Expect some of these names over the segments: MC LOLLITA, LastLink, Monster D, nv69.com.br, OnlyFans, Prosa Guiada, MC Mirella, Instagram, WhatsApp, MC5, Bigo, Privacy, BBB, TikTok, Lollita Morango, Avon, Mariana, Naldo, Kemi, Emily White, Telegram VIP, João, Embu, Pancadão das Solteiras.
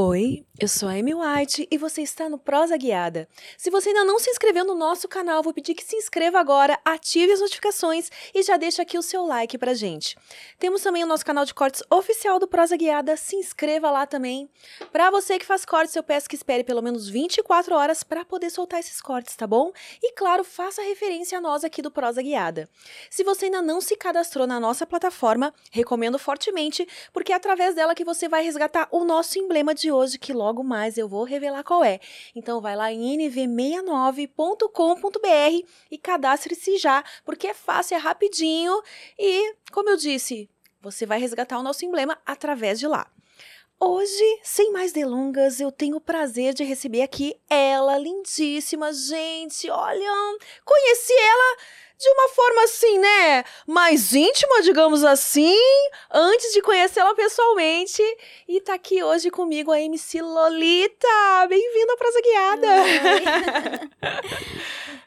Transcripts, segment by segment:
Oi, eu sou a Emily White e você está no Prosa Guiada. Se você ainda não se inscreveu no nosso canal, vou pedir que se inscreva agora, ative as notificações e já deixa aqui o seu like pra gente. Temos também o nosso canal de cortes oficial do Prosa Guiada, se inscreva lá também. Pra você que faz cortes, eu peço que espere pelo menos 24 horas pra poder soltar esses cortes, tá bom? E claro, faça referência a nós aqui do Prosa Guiada. Se você ainda não se cadastrou na nossa plataforma, recomendo fortemente, porque é através dela que você vai resgatar o nosso emblema de hoje, que logo mais eu vou revelar qual é. Então vai lá em nv69.com.br e cadastre-se já, porque é fácil, é rapidinho e, como eu disse, você vai resgatar o nosso emblema através de lá. Hoje, sem mais delongas, eu tenho o prazer de receber aqui ela, lindíssima, gente, olha, conheci ela de uma forma assim, né, mais íntima, digamos assim, antes de conhecê-la pessoalmente, e tá aqui hoje comigo a MC Lollita, bem-vinda à Prosa Guiada!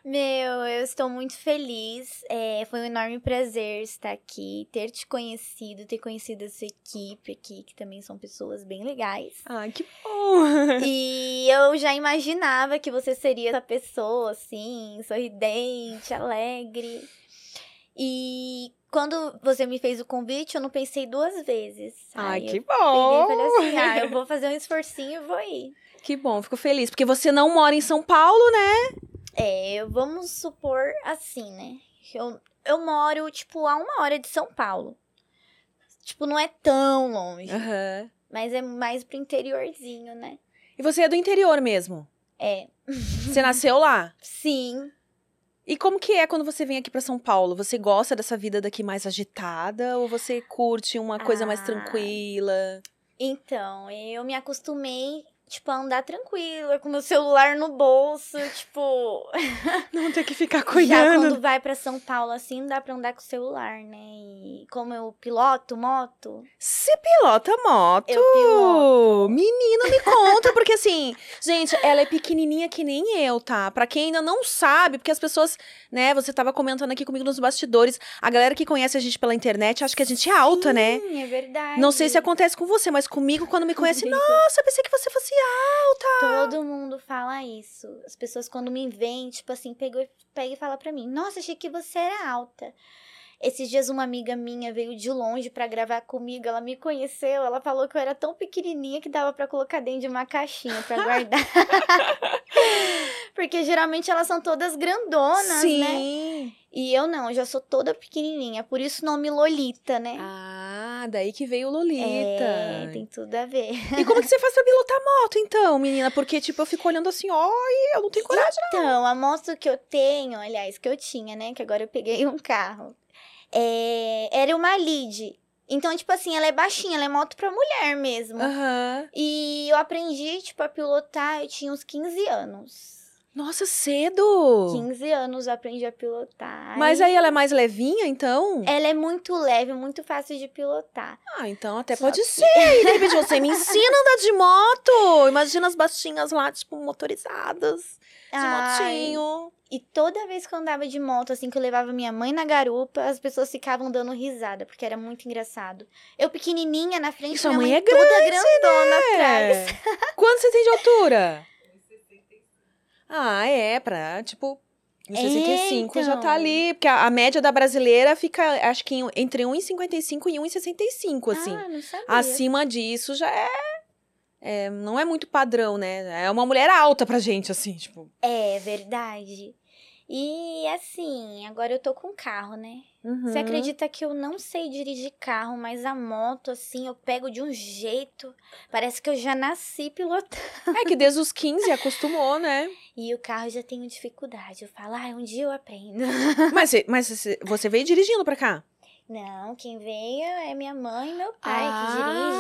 Meu, eu estou muito feliz, foi um enorme prazer estar aqui, ter te conhecido, ter conhecido essa equipe aqui, que também são pessoas bem legais. Ah, que bom! E eu já imaginava que você seria essa pessoa, assim, sorridente, alegre. E quando você me fez o convite, eu não pensei duas vezes. Ai, que bom! Peguei e falei assim, eu vou fazer um esforcinho e vou ir. Que bom, fico feliz. Porque você não mora em São Paulo, né? É, vamos supor assim, né? Eu moro, tipo, a 1 hora de São Paulo. Tipo, não é tão longe. Uhum. Mas é mais pro interiorzinho, né? E você é do interior mesmo? É. Você nasceu lá? Sim. E como que é quando você vem aqui pra São Paulo? Você gosta dessa vida daqui mais agitada? Ou você curte uma coisa mais tranquila? Então, eu me acostumei, tipo, a andar tranquila, com meu celular no bolso, tipo... Não ter que ficar cuidando. Já quando vai pra São Paulo, assim, não dá pra andar com o celular, né? E como eu piloto moto... Você pilota moto? Eu piloto. Menina, me conta, porque assim... Gente, ela é pequenininha que nem eu, tá? Pra quem ainda não sabe, porque as pessoas... Né, você tava comentando aqui comigo nos bastidores, a galera que conhece a gente pela internet acha que a gente é alta, sim, né? Sim, é verdade. Não sei se acontece com você, mas comigo, quando me conhece... Nossa, pensei que você fosse alta. Todo mundo fala isso. As pessoas quando me veem, tipo assim, pega e fala pra mim, nossa, achei que você era alta. Esses dias uma amiga minha veio de longe pra gravar comigo, ela me conheceu, ela falou que eu era tão pequenininha que dava pra colocar dentro de uma caixinha pra guardar. Porque geralmente elas são todas grandonas, sim, né? E eu não, eu já sou toda pequenininha, por isso o nome Lollita, né? Ah, daí que veio Lollita. É, tem tudo a ver. E como que você faz pra pilotar moto, então, menina? Porque, tipo, eu fico olhando assim, e eu não tenho coragem, então, não. A moto que eu tenho, aliás, que eu tinha, né? Que agora eu peguei um carro. Era uma lead. Então, tipo assim, ela é baixinha, ela é moto pra mulher mesmo. Uhum. E eu aprendi, tipo, a pilotar, eu tinha uns 15 anos. Nossa, cedo! 15 anos eu aprendi a pilotar. Mas aí ela é mais levinha, então? Ela é muito leve, muito fácil de pilotar. Ah, então até só pode que... ser. E de repente você me ensina a andar de moto. Imagina as baixinhas lá, tipo, motorizadas. De motinho. E toda vez que eu andava de moto, assim, que eu levava minha mãe na garupa, as pessoas ficavam dando risada, porque era muito engraçado. Eu pequenininha na frente, sua minha mãe é grande, toda grandona, né? Atrás. Quanto você tem de altura? Ah, pra, tipo, 1,65 então. Já tá ali, porque a média da brasileira fica, acho que entre 1,55 e 1,65, assim. Ah, não sabia. Acima disso já é, não é muito padrão, né? É uma mulher alta pra gente, assim, tipo. É, verdade. E, assim, agora eu tô com carro, né? Uhum. Você acredita que eu não sei dirigir carro, mas a moto, assim, eu pego de um jeito... Parece que eu já nasci pilotando. É que desde os 15 acostumou, né? E o carro já tenho dificuldade. Eu falo, um dia eu aprendo. Mas você veio dirigindo pra cá? Não, quem veio é minha mãe e meu pai que dirigem.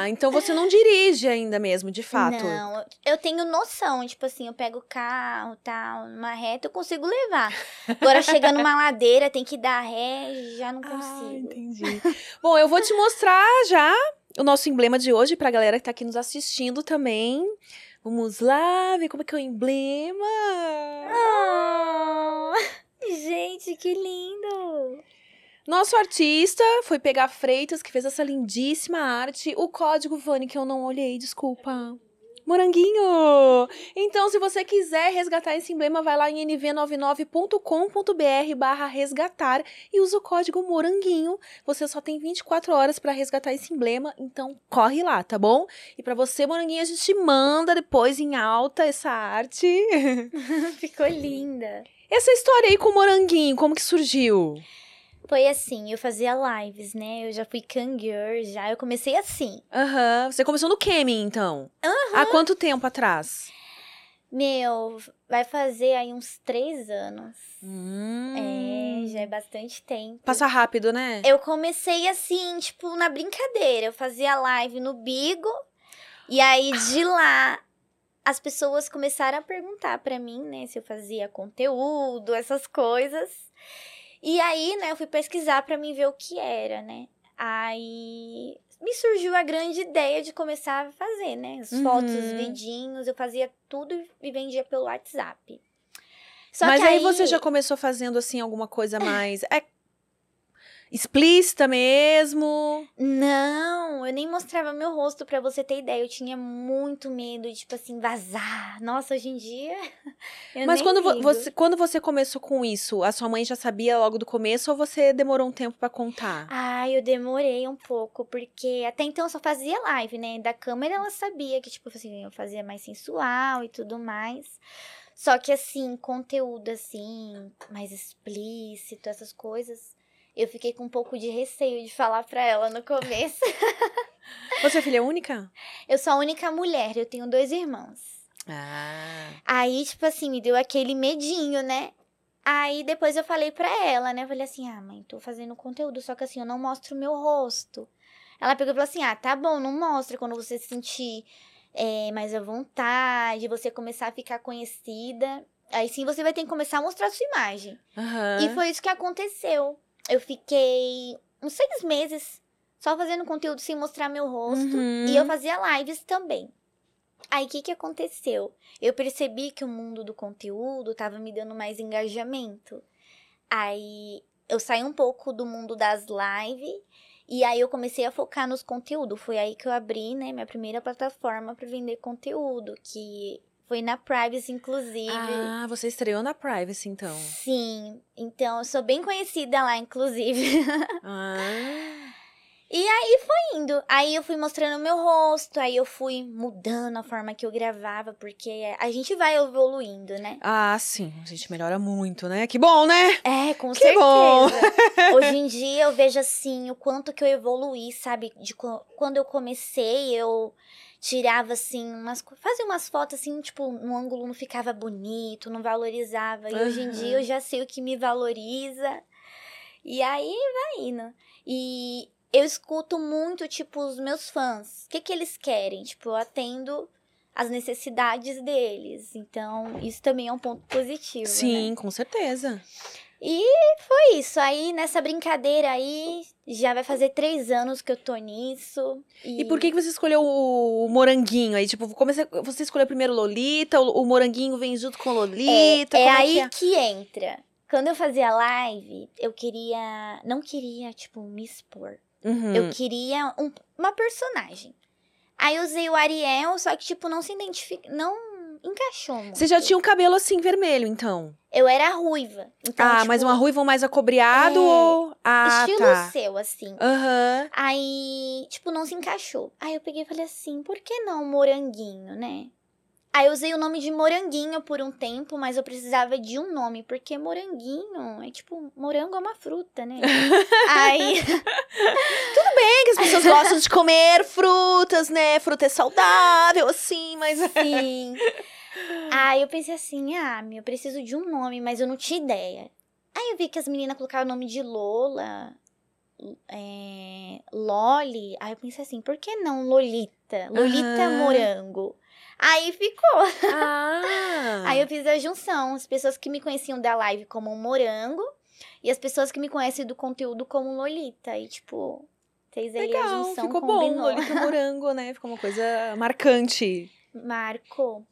Ah, então você não dirige ainda mesmo, de fato. Não, eu tenho noção, tipo assim, eu pego o carro, tal, numa reta eu consigo levar. Agora chega numa ladeira, tem que dar ré, já não consigo. Ah, entendi. Bom, eu vou te mostrar já o nosso emblema de hoje pra galera que tá aqui nos assistindo também. Vamos lá, ver como é que é o emblema. Oh, gente, que lindo! Nosso artista foi pegar Freitas, que fez essa lindíssima arte. O código, Vani, que eu não olhei, desculpa. Moranguinho! Então, se você quiser resgatar esse emblema, vai lá em nv99.com.br/resgatar e usa o código Moranguinho. Você só tem 24 horas para resgatar esse emblema, então corre lá, tá bom? E para você, Moranguinho, a gente manda depois em alta essa arte. Ficou linda. Essa história aí com o Moranguinho, como que surgiu? Foi assim, eu fazia lives, né? Eu já fui cangirl, já. Eu comecei assim. Aham. Uhum. Você começou no Kemi, então? Aham. Uhum. Há quanto tempo atrás? Meu, vai fazer aí uns 3 anos. É, já é bastante tempo. Passa rápido, né? Eu comecei assim, tipo, na brincadeira. Eu fazia live no Bigo. E aí, de lá, as pessoas começaram a perguntar pra mim, né? Se eu fazia conteúdo, essas coisas. E aí, né, eu fui pesquisar pra mim ver o que era, né? Aí me surgiu a grande ideia de começar a fazer, né? As fotos, os vidinhos, eu fazia tudo e vendia pelo WhatsApp. Só mas que aí você já começou fazendo, assim, alguma coisa mais... explícita mesmo? Não, eu nem mostrava meu rosto, pra você ter ideia. Eu tinha muito medo de, tipo assim, vazar. Nossa, hoje em dia... Mas quando você começou com isso, a sua mãe já sabia logo do começo ou você demorou um tempo pra contar? Ah, eu demorei um pouco, porque até então eu só fazia live, né? Da câmera ela sabia que, tipo assim, eu fazia mais sensual e tudo mais. Só que, assim, conteúdo, assim, mais explícito, essas coisas... Eu fiquei com um pouco de receio de falar pra ela no começo. Você é filha única? Eu sou a única mulher, eu tenho 2 irmãos. Ah. Aí, tipo assim, me deu aquele medinho, né? Aí, depois eu falei pra ela, né? Eu falei assim, ah, mãe, tô fazendo conteúdo, só que assim, eu não mostro o meu rosto. Ela pegou e falou assim, ah, tá bom, não mostra quando você se sentir mais à vontade, você começar a ficar conhecida. Aí sim, você vai ter que começar a mostrar a sua imagem. Uhum. E foi isso que aconteu. Eu fiquei uns 6 meses só fazendo conteúdo sem mostrar meu rosto. Uhum. E eu fazia lives também. Aí, o que aconteceu? Eu percebi que o mundo do conteúdo tava me dando mais engajamento. Aí, eu saí um pouco do mundo das lives. E aí, eu comecei a focar nos conteúdos. Foi aí que eu abri, né, minha primeira plataforma para vender conteúdo, que... Foi na Privacy, inclusive. Ah, você estreou na Privacy, então. Sim. Então, eu sou bem conhecida lá, inclusive. Ah. E aí, foi indo. Aí, eu fui mostrando o meu rosto. Aí, eu fui mudando a forma que eu gravava. Porque a gente vai evoluindo, né? Ah, sim. A gente melhora muito, né? Que bom, né? É, com certeza. Que bom. Hoje em dia, eu vejo, assim, o quanto que eu evoluí, sabe? De quando eu comecei, eu... Tirava, assim, fazia umas fotos, assim, tipo, no ângulo não ficava bonito, não valorizava. E hoje em dia eu já sei o que me valoriza. E aí vai indo. E eu escuto muito, tipo, os meus fãs. O que eles querem? Tipo, eu atendo as necessidades deles. Então, isso também é um ponto positivo, sim, né? Com certeza. E foi isso. Aí, nessa brincadeira aí, já vai fazer 3 anos que eu tô nisso. E por que você escolheu o Moranguinho? Aí, tipo, você escolheu primeiro Lollita, o Moranguinho vem junto com Lollita? É aí que entra. Quando eu fazia live, eu queria... Não queria, tipo, me expor. Uhum. Eu queria uma personagem. Aí eu usei o Ariel, só que, tipo, não se identifica... Não... Encaixou muito. Você já tinha um cabelo assim, vermelho, então? Eu era ruiva. Então, tipo, mas uma ruiva mais acobreado ou... estilo tá. Seu, assim. Uhum. Aí, tipo, não se encaixou. Aí eu peguei e falei assim, por que não Moranguinho, né? Aí eu usei o nome de Moranguinho por um tempo, mas eu precisava de um nome, porque Moranguinho é tipo, morango é uma fruta, né? Aí... Tudo bem que as pessoas gostam de comer frutas, né? Fruta é saudável, assim, mas... Sim. Aí eu pensei assim, eu preciso de um nome, mas eu não tinha ideia. Aí eu vi que as meninas colocaram o nome de Lola... Loli, aí eu pensei assim, por que não Lollita? Lollita Morango. Aí ficou. Aí eu fiz a junção, as pessoas que me conheciam da live como Morango e as pessoas que me conhecem do conteúdo como Lollita. E tipo, fez ali a junção, ficou combinou. Bom, Lollita Morango, né? Ficou uma coisa marcante. Marcou.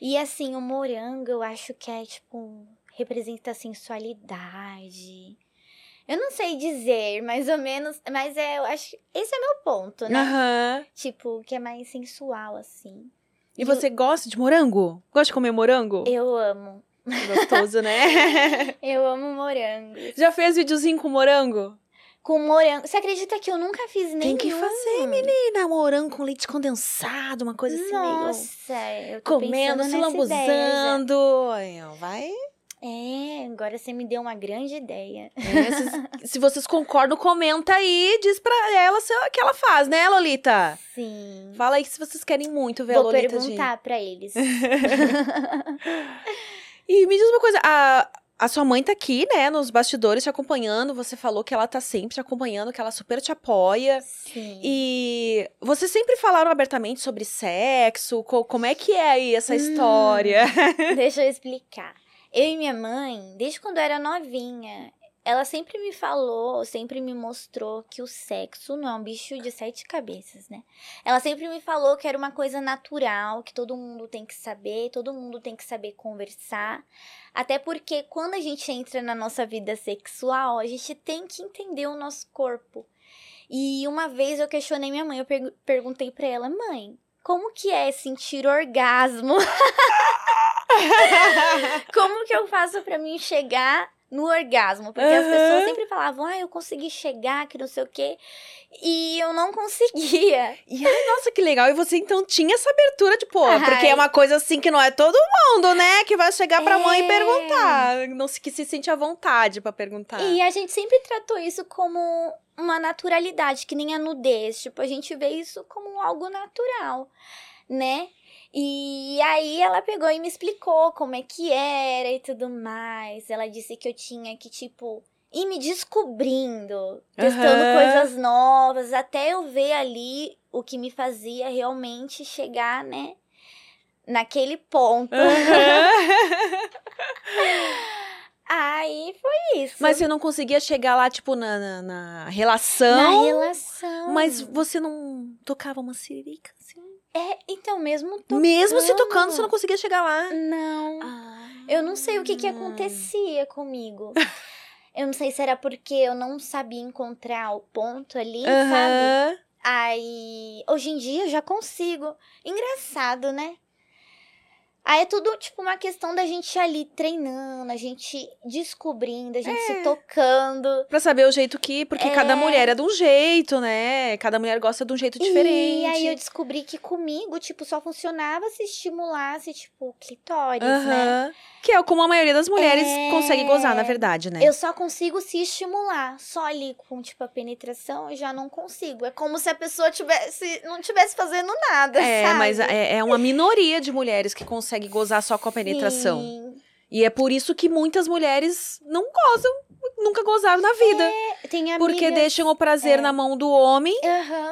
E assim, o morango eu acho que é tipo, representa sensualidade. Eu não sei dizer, mais ou menos, mas é, eu acho que esse é meu ponto, né? Uhum. Tipo, que é mais sensual, assim. E você gosta de morango? Gosta de comer morango? Eu amo. Gostoso, né? Eu amo morango. Já fez videozinho com morango? Com morango. Você acredita que eu nunca fiz nenhum? Tem que fazer, menina. Morango com leite condensado, uma coisa assim. Nossa, meio... eu tô comendo, se lambuzando. Vai... É, agora você me deu uma grande ideia. É, se vocês concordam, comenta aí, diz pra ela o que ela faz, né, Lolita? Sim. Fala aí se vocês querem muito ver. Vou a Lolita. Vou perguntar pra eles. E me diz uma coisa, a sua mãe tá aqui, né, nos bastidores te acompanhando, você falou que ela tá sempre te acompanhando, que ela super te apoia. Sim. E vocês sempre falaram abertamente sobre sexo, como é que é aí essa história? Deixa eu explicar. Eu e minha mãe, desde quando eu era novinha, ela sempre me falou, sempre me mostrou que o sexo não é um bicho de 7 cabeças, né? Ela sempre me falou que era uma coisa natural, que todo mundo tem que saber, todo mundo tem que saber conversar. Até porque quando a gente entra na nossa vida sexual, a gente tem que entender o nosso corpo. E uma vez eu questionei minha mãe, eu perguntei pra ela, mãe, como que é sentir orgasmo? Como que eu faço pra mim chegar no orgasmo? Porque as pessoas sempre falavam, eu consegui chegar, que não sei o quê. E eu não conseguia. E aí, nossa, que legal. E você, então, tinha essa abertura de pô, porque é uma coisa assim que não é todo mundo, né? Que vai chegar pra mãe e perguntar. Não se, que se sente à vontade pra perguntar. E a gente sempre tratou isso como uma naturalidade, que nem a nudez. Tipo, a gente vê isso como algo natural, né? E aí ela pegou e me explicou como é que era e tudo mais. Ela disse que eu tinha que, tipo, ir me descobrindo, testando coisas novas, até eu ver ali o que me fazia realmente chegar, né, naquele ponto. Aí foi isso. Mas você não conseguia chegar lá, tipo, na relação? Na relação. Mas você não tocava uma siririca, assim? É, então, mesmo se tocando, você não conseguia chegar lá. Não. Eu não sei o que acontecia comigo. Eu não sei se era porque eu não sabia encontrar o ponto ali, sabe? Aí, hoje em dia, eu já consigo. Engraçado, né? Aí é tudo, tipo, uma questão da gente ali treinando, a gente descobrindo, a gente se tocando. Pra saber o jeito que... Porque cada mulher é de um jeito, né? Cada mulher gosta de um jeito diferente. E aí eu descobri que comigo, tipo, só funcionava se estimulasse, tipo, clitóris, né? Que é como a maioria das mulheres consegue gozar, na verdade, né? Eu só consigo se estimular. Só ali com, tipo, a penetração, eu já não consigo. É como se a pessoa não tivesse fazendo nada, sabe? Mas é uma minoria de mulheres que consegue gozar só com a penetração. Sim. E é por isso que muitas mulheres não gozam, nunca gozaram na vida. Tem amigas, porque deixam o prazer na mão do homem,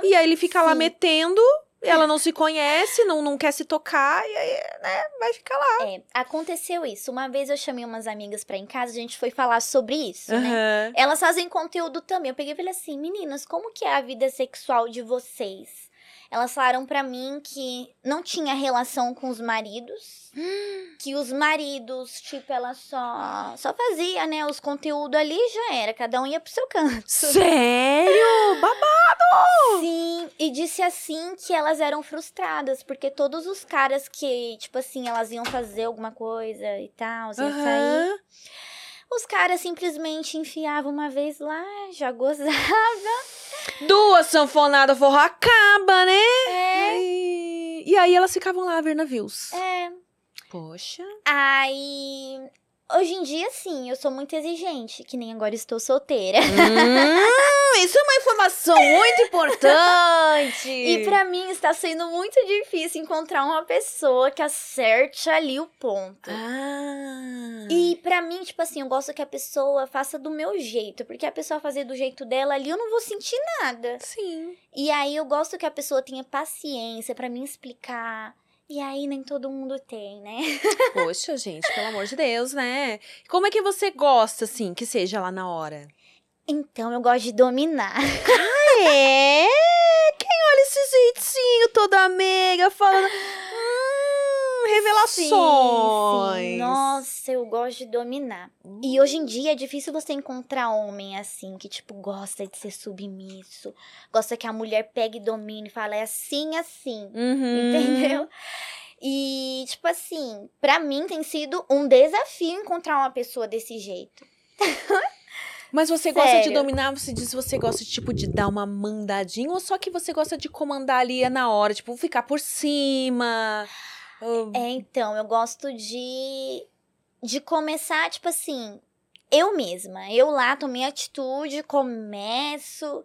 e aí ele fica lá metendo, ela não se conhece, não quer se tocar, e aí, né, vai ficar lá. Aconteceu isso. Uma vez eu chamei umas amigas pra ir em casa, a gente foi falar sobre isso, né? Elas fazem conteúdo também. Eu peguei e falei assim, meninas, como que é a vida sexual de vocês? Elas falaram pra mim que não tinha relação com os maridos. Que os maridos, tipo, ela só fazia, né, os conteúdos ali e já era. Cada um ia pro seu canto. Sério? Babado! Sim. E disse assim que elas eram frustradas. Porque todos os caras que, tipo assim, elas iam fazer alguma coisa e tal, iam sair. Os caras simplesmente enfiavam uma vez lá, já gozava. 2 sanfonadas, forró acaba, né? E aí elas ficavam lá a ver navios. Poxa. Aí, hoje em dia, sim, eu sou muito exigente, que nem agora estou solteira. Isso é uma informação muito importante. E pra mim está sendo muito difícil encontrar uma pessoa que acerte ali o ponto. E pra mim, tipo assim, eu gosto que a pessoa faça do meu jeito. Porque a pessoa fazer do jeito dela ali, eu não vou sentir nada. Sim. E aí eu gosto que a pessoa tenha paciência pra me explicar. E aí nem todo mundo tem, né? Poxa, gente, pelo amor de Deus, né? Como é que você gosta, assim, que seja lá na hora? Então, eu gosto de dominar. Quem olha esse jeitinho toda meiga, falando... revelações. Sim, sim. Nossa, eu gosto de dominar. E hoje em dia é difícil você encontrar homem assim, que tipo, gosta de ser submisso. Gosta que a mulher pegue e domine e fala, é assim, assim. Uhum. Entendeu? E tipo assim, pra mim tem sido um desafio encontrar uma pessoa desse jeito. Mas você gosta de dominar, você diz, você gosta de, tipo, de dar uma mandadinha, ou só que você gosta de comandar ali na hora, tipo, ficar por cima? Ou... É, então, eu gosto de começar, tipo assim, eu mesma. Eu lá tomei atitude, começo,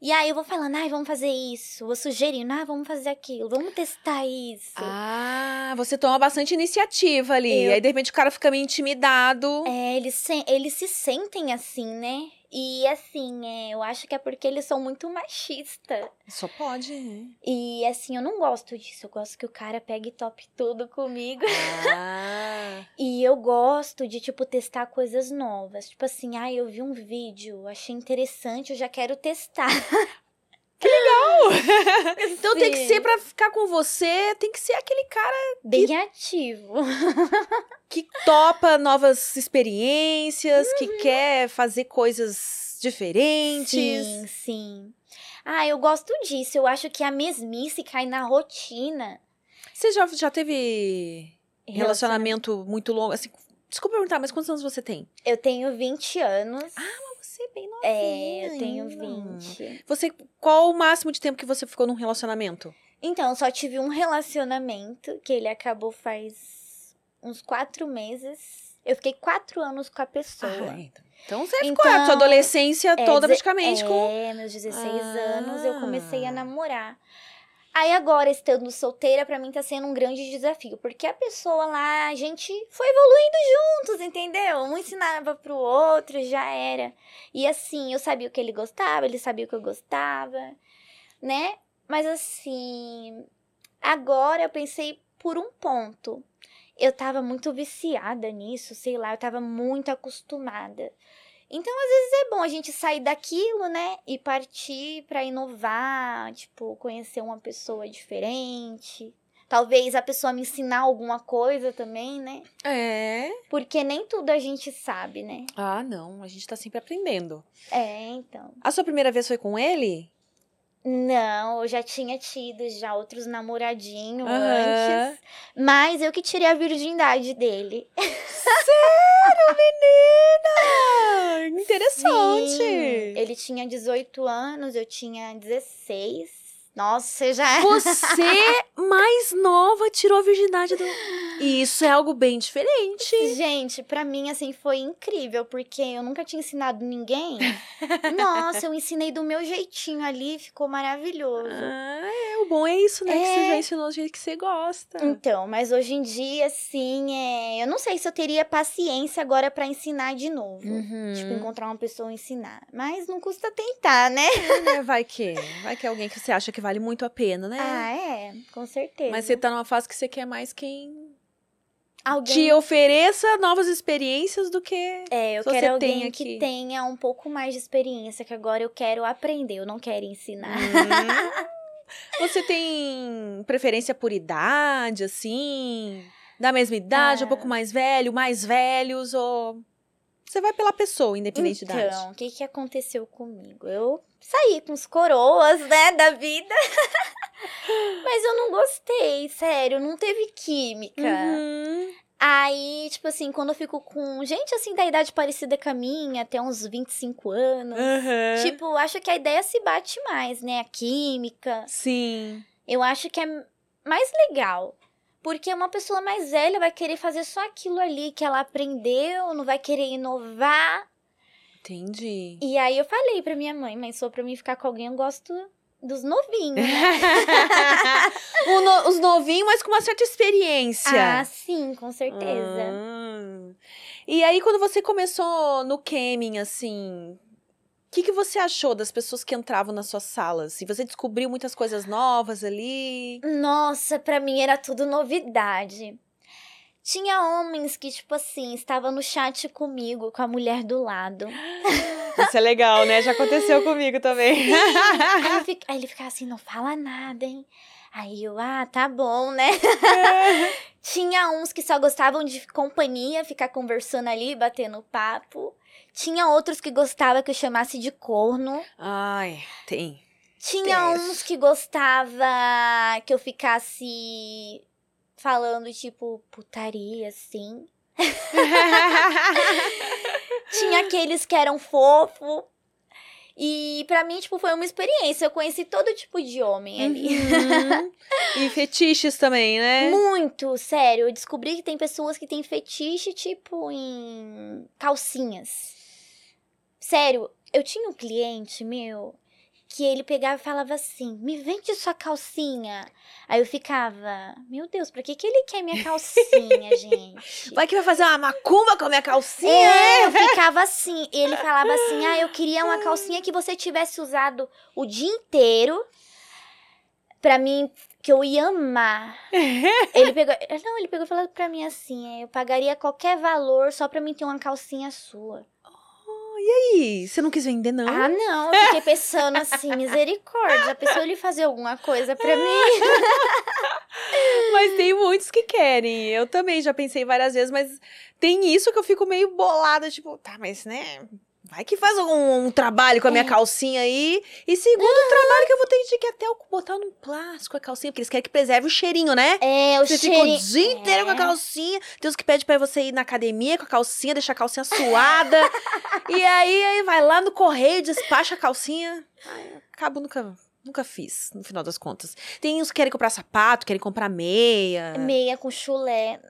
e aí eu vou falando, ai, vamos fazer isso. Vou sugerindo, ah, vamos fazer aquilo, vamos testar isso. Ah, você toma bastante iniciativa ali. Aí, de repente, o cara fica meio intimidado. É, eles se sentem assim, né? E, assim, eu acho que é porque eles são muito machistas. Só pode, né? E, assim, eu não gosto disso. Eu gosto que o cara pegue e tope tudo comigo. Ah. E eu gosto de, tipo, testar coisas novas. Tipo assim, ah, eu vi um vídeo, achei interessante, eu já quero testar. Que legal! Então Sim. tem que ser, pra ficar com você, tem que ser aquele cara... Bem ativo. Que topa novas experiências, uhum. que quer fazer coisas diferentes. Sim, sim. Ah, eu gosto disso. Eu acho que a mesmice cai na rotina. Você já teve relacionamento muito longo? Assim, desculpa perguntar, mas quantos anos você tem? Eu tenho 20 anos. Ah, você é bem novinha. É, eu tenho 20. Você, qual o máximo de tempo que você ficou num relacionamento? Então, eu só tive um relacionamento, que ele acabou faz uns 4 meses. Eu fiquei 4 anos com a pessoa. Ah, então você ficou a sua adolescência toda praticamente com... É, meus 16 anos eu comecei a namorar. Aí agora, estando solteira, pra mim tá sendo um grande desafio. Porque a pessoa lá, a gente foi evoluindo juntos, entendeu? Um ensinava pro outro, já era. E assim, eu sabia o que ele gostava, ele sabia o que eu gostava, né? Mas assim, agora eu pensei por um ponto. Eu tava muito viciada nisso, sei lá, eu tava muito acostumada. Então, às vezes, é bom a gente sair daquilo, né? E partir pra inovar, tipo, conhecer uma pessoa diferente. Talvez a pessoa me ensinar alguma coisa também, né? É. Porque nem tudo a gente sabe, né? Ah, não. A gente tá sempre aprendendo. É, então. A sua primeira vez foi com ele? Não, eu já tinha tido já outros namoradinhos antes. Mas eu que tirei a virgindade dele. Sério, menina? Interessante. Sim, ele tinha 18 anos, eu tinha 16. Nossa, você já... Você, mais nova, tirou a virgindade do... E isso é algo bem diferente. Gente, pra mim, assim, foi incrível, porque eu nunca tinha ensinado ninguém. Nossa, eu ensinei do meu jeitinho ali, ficou maravilhoso. Ah, o bom é isso, né? É. Que você já ensinou do jeito que você gosta. Então, mas hoje em dia, assim, eu não sei se eu teria paciência agora pra ensinar de novo. Uhum. Tipo, encontrar uma pessoa e ensinar. Mas não custa tentar, né? É, vai que é alguém que você acha que vale muito a pena, né? Ah, é, com certeza. Mas você tá numa fase que você quer mais quem... Alguém... te ofereça novas experiências do que eu quero alguém tem que tenha um pouco mais de experiência, que agora eu quero aprender, eu não quero ensinar. Você tem preferência por idade, assim? Da mesma idade, um pouco mais velho, mais velhos, ou... Você vai pela pessoa, independente da idade. Então, o que aconteceu comigo? Eu saí com os coroas, né, da vida. Mas eu não gostei, sério, não teve química. Uhum. Aí, tipo assim, quando eu fico com gente, assim, da idade parecida com a minha, até uns 25 anos. Uhum. Tipo, acho que a ideia se bate mais, né, a química. Sim. Eu acho que é mais legal. Porque uma pessoa mais velha vai querer fazer só aquilo ali que ela aprendeu, não vai querer inovar. Entendi. E aí eu falei pra minha mãe, só pra mim ficar com alguém, eu gosto dos novinhos. Os novinhos, mas com uma certa experiência. Ah, sim, com certeza. E aí, quando você começou no camming, assim... O que você achou das pessoas que entravam nas suas salas? E você descobriu muitas coisas novas ali? Nossa, pra mim era tudo novidade. Tinha homens que, tipo assim, estavam no chat comigo, com a mulher do lado. Isso é legal, né? Já aconteceu comigo também. Aí ele ficava assim, não fala nada, hein? Aí eu, tá bom, né? Tinha uns que só gostavam de companhia, ficar conversando ali, batendo papo. Tinha outros que gostava que eu chamasse de corno. Ai, tem. Tinha uns que gostava que eu ficasse falando, tipo, putaria, assim. Tinha aqueles que eram fofo. E pra mim, tipo, foi uma experiência. Eu conheci todo tipo de homem ali. Uhum. E fetiches também, né? Muito, sério. Eu descobri que tem pessoas que têm fetiche, tipo, em calcinhas. Sério, eu tinha um cliente meu... que ele pegava e falava assim, me vende sua calcinha. Aí eu ficava, meu Deus, pra que ele quer minha calcinha, gente? Vai que vai fazer uma macumba com a minha calcinha? É, eu ficava assim. Ele falava assim, eu queria uma calcinha que você tivesse usado o dia inteiro. Pra mim, que eu ia amar. Ele pegou e falou pra mim assim, eu pagaria qualquer valor só pra mim ter uma calcinha sua. E aí? Você não quis vender, não? Não. Eu fiquei pensando assim, misericórdia. Pensou ele fazer alguma coisa pra mim? Mas tem muitos que querem. Eu também já pensei várias vezes, mas tem isso que eu fico meio bolada. Tipo, tá, mas né... Vai que faz um trabalho com a minha calcinha aí. E segundo o trabalho que eu vou ter de que até eu botar num plástico a calcinha. Porque eles querem que preserve o cheirinho, né? Você fica o dia inteiro com a calcinha. Tem uns que pedem pra você ir na academia com a calcinha, deixar a calcinha suada. E aí vai lá no correio, despacha a calcinha. Ai, acabo nunca fiz, no final das contas. Tem uns que querem comprar sapato, querem comprar meia. Meia com chulé.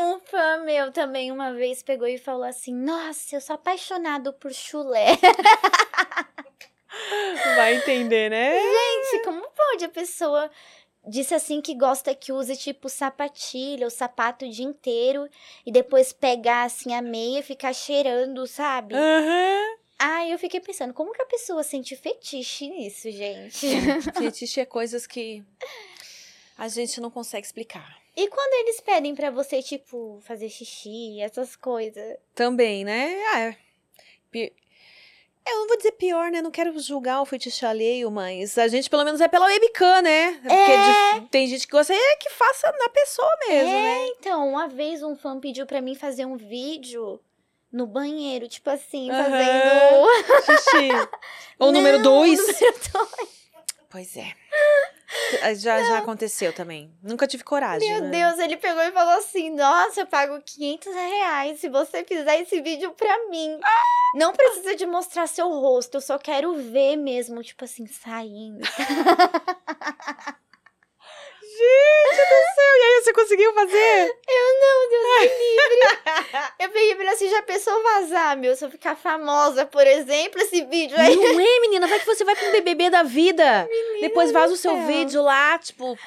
Um fã meu também uma vez pegou e falou assim, nossa, eu sou apaixonado por chulé. Vai entender, né? Gente, como pode a pessoa... Disse assim que gosta que use, tipo, sapatilha ou sapato o dia inteiro. E depois pegar, assim, a meia e ficar cheirando, sabe? Aí eu fiquei pensando, como que a pessoa sente fetiche nisso, gente? Fetiche é coisas que... A gente não consegue explicar. E quando eles pedem pra você, tipo, fazer xixi, essas coisas? Também, né? Eu não vou dizer pior, né? Não quero julgar o fetiche alheio, mas a gente, pelo menos, é pela webcam, né? Porque tem gente que gosta que faça na pessoa mesmo, né? Então, uma vez um fã pediu pra mim fazer um vídeo no banheiro, tipo assim, fazendo... Xixi. Ou número 2. Pois é. Já aconteceu também. Nunca tive coragem. Meu Deus, ele pegou e falou assim, nossa, eu pago R$500 se você fizer esse vídeo pra mim. Não precisa de mostrar seu rosto, eu só quero ver mesmo, tipo assim, saindo. Gente do céu, e aí você conseguiu fazer? Eu não, Deus me livre. Eu peguei pra assim, já pensou vazar, meu? Se eu ficar famosa, por exemplo, esse vídeo aí... Não é, menina, vai que você vai pro BBB da vida. Menina, depois vaza o seu vídeo lá, tipo...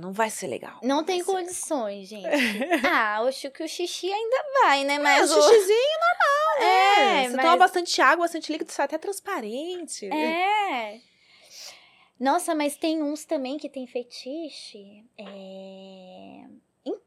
Não vai ser legal. Não tem condições, gente. Eu acho que o xixi ainda vai, né? Mas o xixizinho normal, né? Você toma bastante água, bastante líquido, isso é até transparente. Nossa, mas tem uns também que tem fetiche em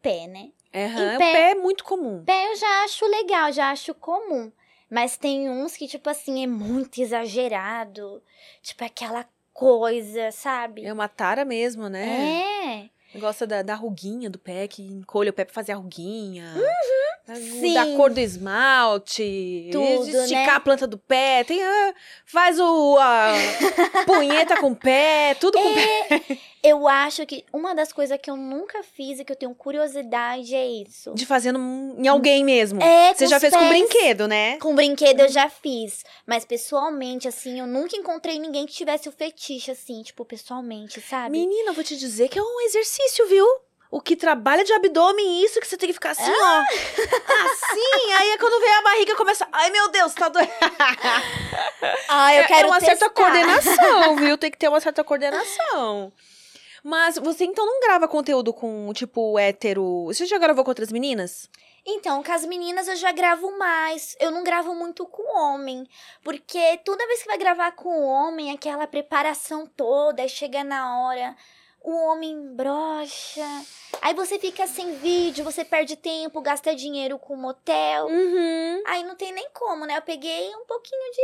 pé, né? Em pé é muito comum. Pé eu já acho legal, já acho comum. Mas tem uns que, tipo assim, é muito exagerado. Tipo, aquela coisa, sabe? É uma tara mesmo, né? Gosta da ruguinha do pé, que encolhe o pé pra fazer a ruguinha. Sim. Da cor do esmalte, tudo, esticar, né? A planta do pé, faz a punheta com o pé, tudo com o pé. Eu acho que uma das coisas que eu nunca fiz e que eu tenho curiosidade é isso. De fazer em alguém mesmo. Você já fez com brinquedo, né? Com brinquedo eu já fiz, mas pessoalmente, assim, eu nunca encontrei ninguém que tivesse o fetiche, assim, tipo, pessoalmente, sabe? Menina, eu vou te dizer que é um exercício, viu? O que trabalha de abdômen, isso que você tem que ficar assim, ó. Assim, aí quando vem a barriga começa... Ai, meu Deus, tá doendo. Eu quero uma certa coordenação, viu? Tem que ter uma certa coordenação. Mas você, então, não grava conteúdo com, tipo, hétero... Você já gravou com outras meninas? Então, com as meninas eu já gravo mais. Eu não gravo muito com homem. Porque toda vez que vai gravar com homem, aquela preparação toda, chega na hora... o homem brocha. Aí você fica sem vídeo, você perde tempo, gasta dinheiro com motel. Uhum. Aí não tem nem como, né? Eu peguei um pouquinho de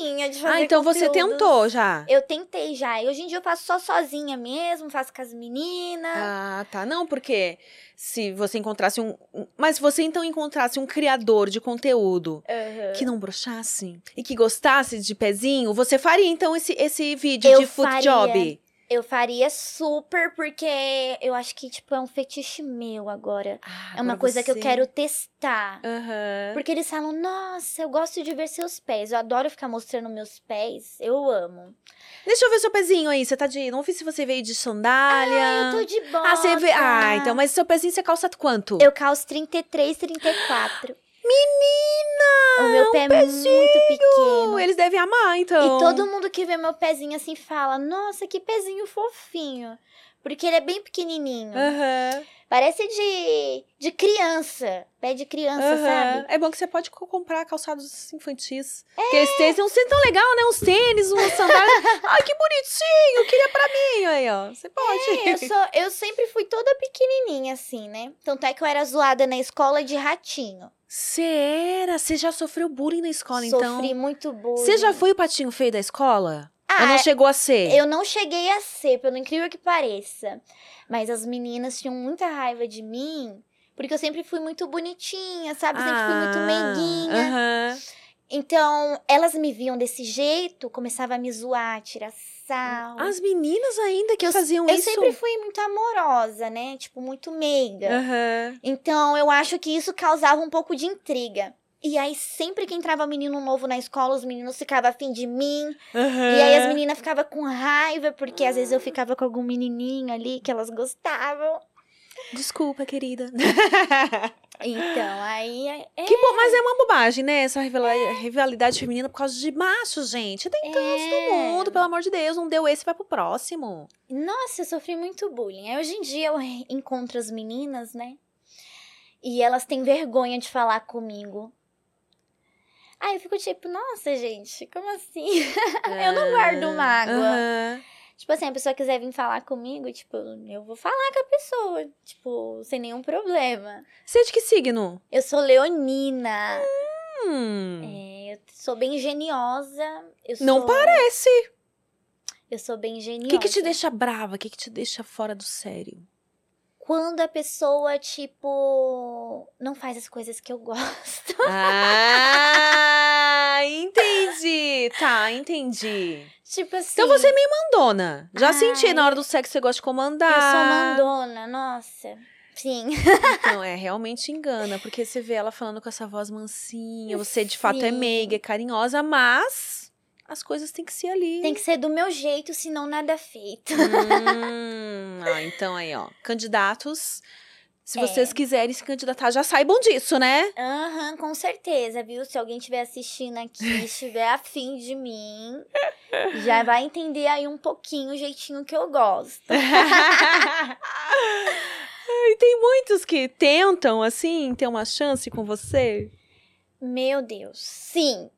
raivinha de fazer conteúdo. Ah, então você tentou já? Eu tentei já. E hoje em dia eu faço só sozinha mesmo, faço com as meninas. Ah, tá. Não, porque se você encontrasse um... Mas se você então encontrasse um criador de conteúdo que não broxasse e que gostasse de pezinho, você faria então esse vídeo de food job? Eu faria super, porque eu acho que, tipo, é um fetiche meu agora. Ah, é uma coisa que eu quero testar. Uhum. Porque eles falam, nossa, eu gosto de ver seus pés. Eu adoro ficar mostrando meus pés. Eu amo. Deixa eu ver seu pezinho aí. Você tá de... Não vi se você veio de sandália. Ah, eu tô de bota. Ah, você veio... Ah, então, mas seu pezinho você calça quanto? Eu calço 33, 34. Menina! O meu pé pezinho é muito pequeno. Eles devem amar, então. E todo mundo que vê meu pezinho assim fala, nossa, que pezinho fofinho. Porque ele é bem pequenininho. Uhum. Parece de criança. Pé de criança, sabe? É bom que você pode comprar calçados infantis. É. Porque eles têm um tênis tão legal, né? Uns tênis, umas sandálias. Ai, que bonitinho! Queria pra mim. Aí, ó. Você pode. É, eu sempre fui toda pequenininha, assim, né? Tanto é que eu era zoada na escola de ratinho. Você era? Você já sofreu bullying na escola, então? Sofri muito bullying. Você já foi o patinho feio da escola? Ah, ou não chegou a ser? Eu não cheguei a ser, pelo incrível que pareça. Mas as meninas tinham muita raiva de mim, porque eu sempre fui muito bonitinha, sabe? Sempre fui muito meiguinha. Uhum. Então, elas me viam desse jeito, começava a me zoar, tirar sal. As meninas ainda que faziam isso? Eu sempre fui muito amorosa, né? Tipo, muito meiga. Uhum. Então, eu acho que isso causava um pouco de intriga. E aí, sempre que entrava menino novo na escola, os meninos ficavam afim de mim. Uhum. E aí, as meninas ficavam com raiva, porque às vezes eu ficava com algum menininho ali que elas gostavam. Desculpa, querida. Então, aí... Que bom, mas é uma bobagem, né? Essa rivalidade feminina por causa de macho, gente. Tem tantos no mundo, pelo amor de Deus. Não deu esse, vai pro próximo. Nossa, eu sofri muito bullying. Hoje em dia, eu encontro as meninas, né? E elas têm vergonha de falar comigo. Aí eu fico tipo, nossa, gente, como assim? Eu não guardo mágoa. Uhum. Tipo assim, a pessoa quiser vir falar comigo, tipo, eu vou falar com a pessoa, tipo, sem nenhum problema. Você é de que signo? Eu sou leonina. É, eu sou bem geniosa. Não parece. Eu sou bem geniosa. O que te deixa brava? O que te deixa fora do sério? Quando a pessoa, tipo, não faz as coisas que eu gosto. Ah, entendi. Tá, entendi. Tipo assim... Então você é meio mandona. Já senti, na hora do sexo você gosta de comandar. Eu sou mandona, nossa. Sim. Então, realmente engana. Porque você vê ela falando com essa voz mansinha. Você, de fato, é meiga, é carinhosa, mas... As coisas têm que ser ali. Tem que ser do meu jeito, senão nada feito. Ah, então aí, ó. Candidatos, se vocês quiserem se candidatar, já saibam disso, né? Aham, com certeza, viu? Se alguém estiver assistindo aqui, estiver afim de mim, já vai entender aí um pouquinho o jeitinho que eu gosto. E tem muitos que tentam, assim, ter uma chance com você? Meu Deus, sim.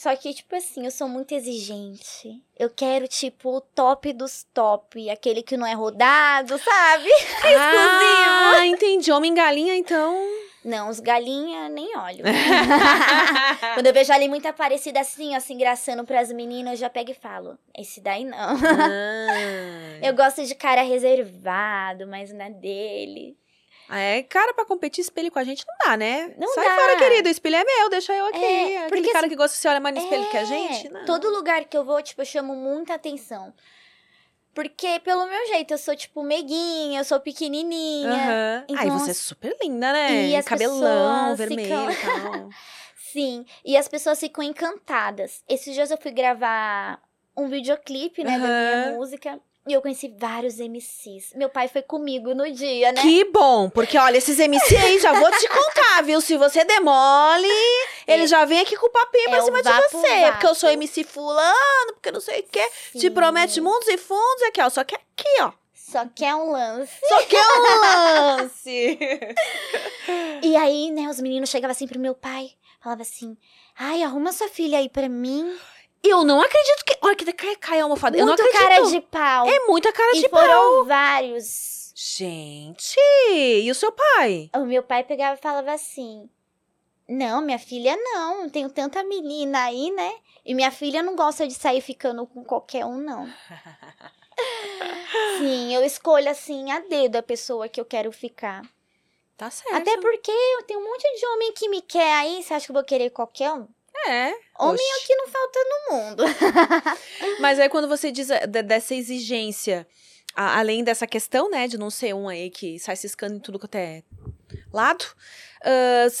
Só que, tipo assim, eu sou muito exigente. Eu quero, tipo, o top dos top. Aquele que não é rodado, sabe? Exclusivo. Ah, entendi. Homem galinha, então... Não, os galinha nem olho. Quando eu vejo ali muita parecida assim, ó, se engraçando pras meninas, eu já pego e falo, esse daí não. Eu gosto de cara reservado, mas na dele... cara, pra competir espelho com a gente não dá, né? Não dá. Sai fora, querido, o espelho é meu, deixa eu aqui. Aquele cara que gosta de se olhar mais no espelho que a gente, não. Todo lugar que eu vou, tipo, eu chamo muita atenção. Porque, pelo meu jeito, eu sou, tipo, meiguinha, eu sou pequenininha. Uhum. Então, aí você é super linda, né? E cabelão, vermelho e tal. Sim, e as pessoas ficam encantadas. Esses dias eu fui gravar um videoclipe, né, da minha música. E eu conheci vários MCs. Meu pai foi comigo no dia, né? Que bom! Porque, olha, esses MCs aí, já vou te contar, viu? Se você demole, ele já vem aqui com o papinho pra cima de você. Vapo. Porque eu sou MC fulano, porque não sei o quê. Sim. Te promete mundos e fundos. Aqui, ó. Só que aqui, ó. Só quer um lance. Só quer um lance! E aí, né, os meninos chegavam assim pro meu pai. Falavam assim, ai, arruma sua filha aí pra mim. Eu não acredito que... Olha que caiu a almofada. Muito eu não acredito. Cara de pau. É muita cara de pau. E foram vários. Gente, e o seu pai? O meu pai pegava e falava assim... Não, minha filha não. Tenho tanta menina aí, né? E minha filha não gosta de sair ficando com qualquer um, não. Sim, eu escolho assim a dedo a pessoa que eu quero ficar. Tá certo. Até porque eu tenho um monte de homem que me quer aí. Você acha que eu vou querer qualquer um? É. Homem é o que não falta no mundo. Mas aí quando você diz dessa exigência, além dessa questão, né, de não ser um aí que sai ciscando em tudo que até... lado,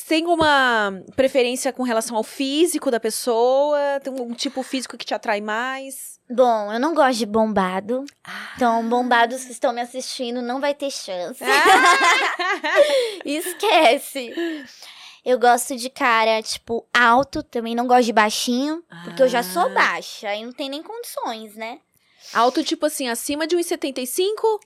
tem uma preferência com relação ao físico da pessoa? Tem um tipo físico que te atrai mais? Bom, eu não gosto de bombado. Ah. Então, bombados que estão me assistindo não vai ter chance. Ah. Esquece. Eu gosto de cara, tipo, alto. Também não gosto de baixinho. Ah. Porque eu já sou baixa. E não tem nem condições, né? Alto, tipo assim, acima de 1,75?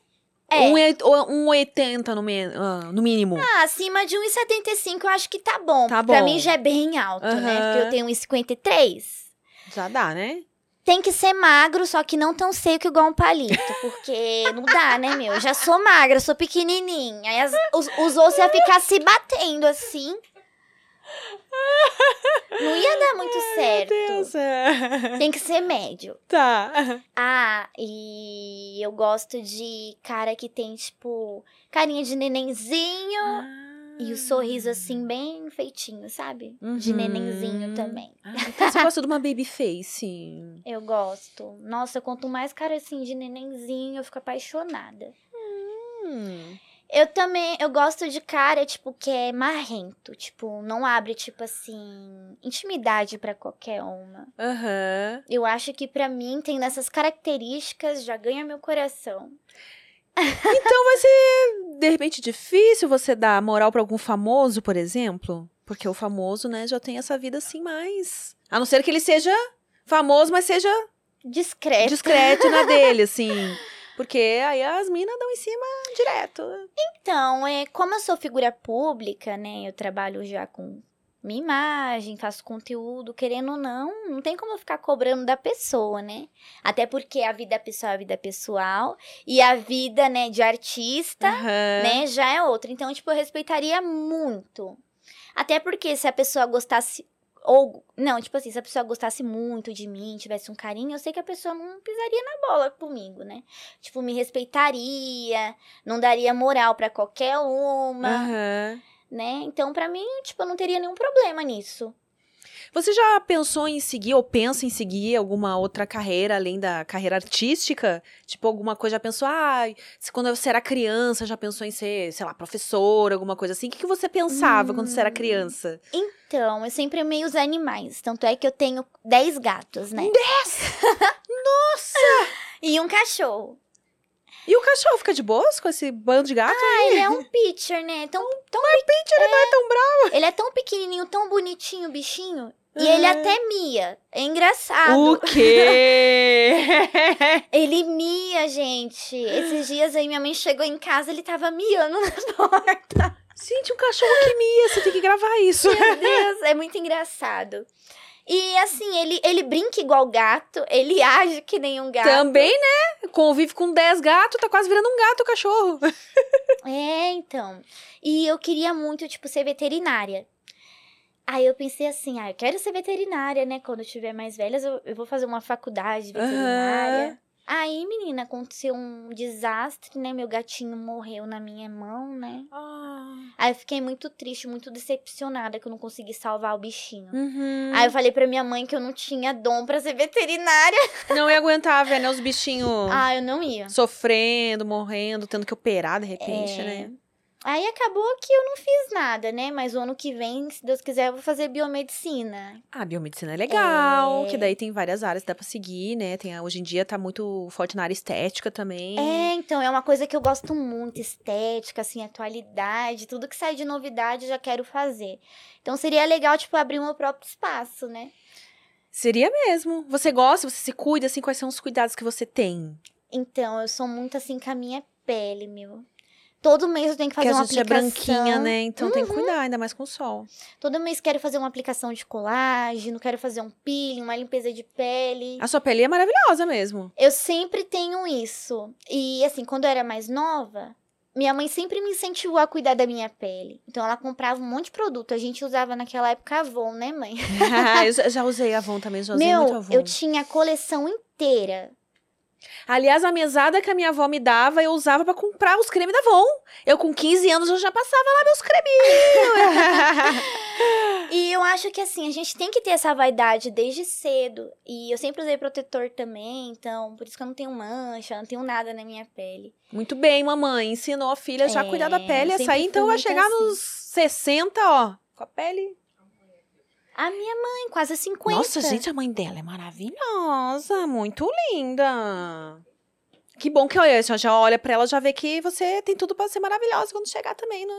É. 1,80 no mínimo. Ah, acima de 1,75 eu acho que tá bom. Tá bom. Pra mim já é bem alto, né? Porque eu tenho 1,53. Já dá, né? Tem que ser magro, só que não tão seco igual um palito. Porque não dá, né, meu? Eu já sou magra, sou pequenininha. Aí os ossos iam ficar se batendo assim. Não ia dar muito certo. Tem que ser médio. Tá. Ah, e eu gosto de cara que tem, tipo, carinha de nenenzinho. E o sorriso, assim, bem feitinho, sabe? Uhum. De nenenzinho também. Ah, então você gosta de uma baby face. Eu gosto. Nossa, quanto mais cara, assim, de nenenzinho, eu fico apaixonada. Eu também, eu gosto de cara, tipo, que é marrento. Tipo, não abre, tipo assim, intimidade pra qualquer uma. Aham. Eu acho que pra mim, tem nessas características, já ganha meu coração. Então vai ser, de repente, difícil você dar moral pra algum famoso, por exemplo? Porque o famoso, né, já tem essa vida assim mais... A não ser que ele seja famoso, mas seja... discreto. Discreto na dele, assim... Porque aí as minas dão em cima direto. Então, como eu sou figura pública, né? Eu trabalho já com minha imagem, faço conteúdo, querendo ou não, não tem como eu ficar cobrando da pessoa, né? Até porque a vida pessoal é a vida pessoal. E a vida, né, de artista, né, já é outra. Então, tipo, eu respeitaria muito. Até porque se a pessoa gostasse... Ou, não, tipo assim, se a pessoa gostasse muito de mim, tivesse um carinho, eu sei que a pessoa não pisaria na bola comigo, né? Tipo, me respeitaria, não daria moral pra qualquer uma, né? Então, pra mim, tipo, eu não teria nenhum problema nisso. Você já pensou em seguir ou pensa em seguir alguma outra carreira além da carreira artística? Tipo, alguma coisa, já pensou, quando você era criança, já pensou em ser, sei lá, professora, alguma coisa assim? O que você pensava quando você era criança? Então, eu sempre amei os animais, tanto é que eu tenho 10 gatos, né? 10? Nossa! E um cachorro. E o cachorro fica de boas com esse bando de gato? Ah, ele é um pitcher, né? Mas pitcher não é tão bravo. Ele é tão pequenininho, tão bonitinho o bichinho. E ele até mia. É engraçado. O quê? Ele mia, gente. Esses dias aí minha mãe chegou em casa, ele tava miando na porta. Gente, um cachorro que mia. Você tem que gravar isso. Meu Deus, é muito engraçado. E assim, ele brinca igual gato, ele age que nem um gato. Também, né? Convive com 10 gatos, tá quase virando um gato o cachorro. É, então. E eu queria muito, tipo, ser veterinária. Aí eu pensei assim, eu quero ser veterinária, né? Quando eu tiver mais velha, eu vou fazer uma faculdade veterinária. Aí, menina, aconteceu um desastre, né? Meu gatinho morreu na minha mão, né? Aí eu fiquei muito triste, muito decepcionada que eu não consegui salvar o bichinho. Aí eu falei pra minha mãe que eu não tinha dom pra ser veterinária. Não ia aguentar, velho, né? Os bichinhos... Ah, eu não ia. Sofrendo, morrendo, tendo que operar de repente, né? Aí acabou que eu não fiz nada, né? Mas o ano que vem, se Deus quiser, eu vou fazer biomedicina. Ah, biomedicina é legal, que daí tem várias áreas que dá pra seguir, né? Hoje em dia tá muito forte na área estética também. É, então, é uma coisa que eu gosto muito, estética, assim, atualidade, tudo que sai de novidade eu já quero fazer. Então seria legal, tipo, abrir o meu próprio espaço, né? Seria mesmo. Você gosta, você se cuida, assim, quais são os cuidados que você tem? Então, eu sou muito, assim, com a minha pele, meu... Todo mês eu tenho que fazer uma aplicação. Porque a gente é branquinha, né? Então tem que cuidar, ainda mais com o sol. Todo mês quero fazer uma aplicação de colágeno, quero fazer um peeling, uma limpeza de pele. A sua pele é maravilhosa mesmo. Eu sempre tenho isso. E assim, quando eu era mais nova, minha mãe sempre me incentivou a cuidar da minha pele. Então ela comprava um monte de produto. A gente usava naquela época Avon, né, mãe? Eu já usei Avon também, já usei muito Avon. Eu tinha a coleção inteira. Aliás, a mesada que a minha avó me dava, eu usava pra comprar os cremes da Avon. Eu com 15 anos, eu já passava lá meus creminhos. E eu acho que assim, a gente tem que ter essa vaidade desde cedo. E eu sempre usei protetor também, então por isso que eu não tenho mancha, não tenho nada na minha pele. Muito bem, mamãe. Ensinou a filha já a cuidar da pele. Essa aí, então, vai chegar assim. Nos 60, ó, com a pele... A minha mãe, quase 50. Nossa, gente, a mãe dela é maravilhosa, muito linda. Que bom que olha, já olha pra ela, já vê que você tem tudo pra ser maravilhosa quando chegar também, né?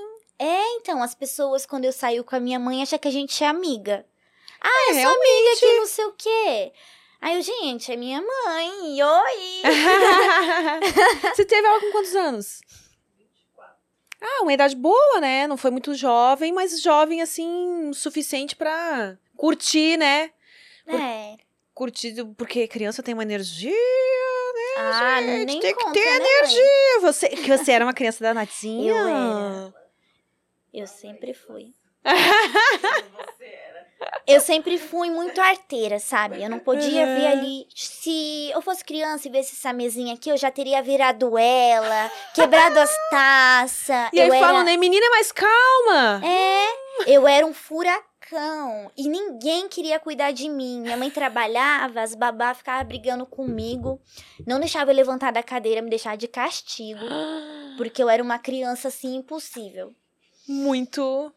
Então, as pessoas, quando eu saio com a minha mãe, acham que a gente é amiga. Ah, eu sou amiga que não sei o quê. Aí eu, gente, é minha mãe, oi! Você teve ela com quantos anos? Uma idade boa, né? Não foi muito jovem, mas jovem, assim, suficiente pra curtir, né? Curtir, porque criança tem uma energia, né, gente? Nem tem conta, que ter energia. Você era uma criança danadinha? Eu era. Eu sempre fui. Eu sempre fui muito arteira, sabe? Eu não podia ver ali... Se eu fosse criança e visse essa mesinha aqui, eu já teria virado ela, quebrado as taças. E aí falam, né? Menina, mas calma! Eu era um furacão. E ninguém queria cuidar de mim. Minha mãe trabalhava, as babás ficavam brigando comigo. Não deixava eu levantar da cadeira, me deixava de castigo. Porque eu era uma criança, assim, impossível. Muito...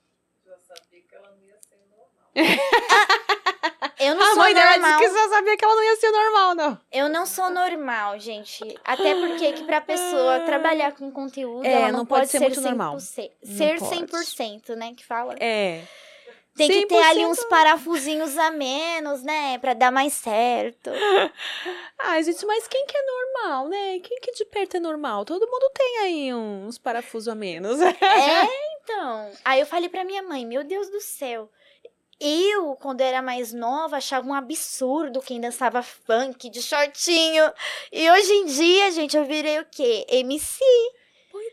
Eu não sou normal. A mãe dela disse que já sabia que ela não ia ser normal, não. Eu não sou normal, gente. Até porque que pra pessoa trabalhar com conteúdo, ela não pode ser muito normal. Ser 100%, né, que fala. Tem que ter ali uns parafusinhos a menos, né, pra dar mais certo. Ai, gente, mas quem que é normal, né? Quem que de perto é normal? Todo mundo tem aí uns parafusos a menos. Então. Aí eu falei pra minha mãe, meu Deus do céu. Eu, quando era mais nova, achava um absurdo quem dançava funk de shortinho. E hoje em dia, gente, eu virei o quê? MC.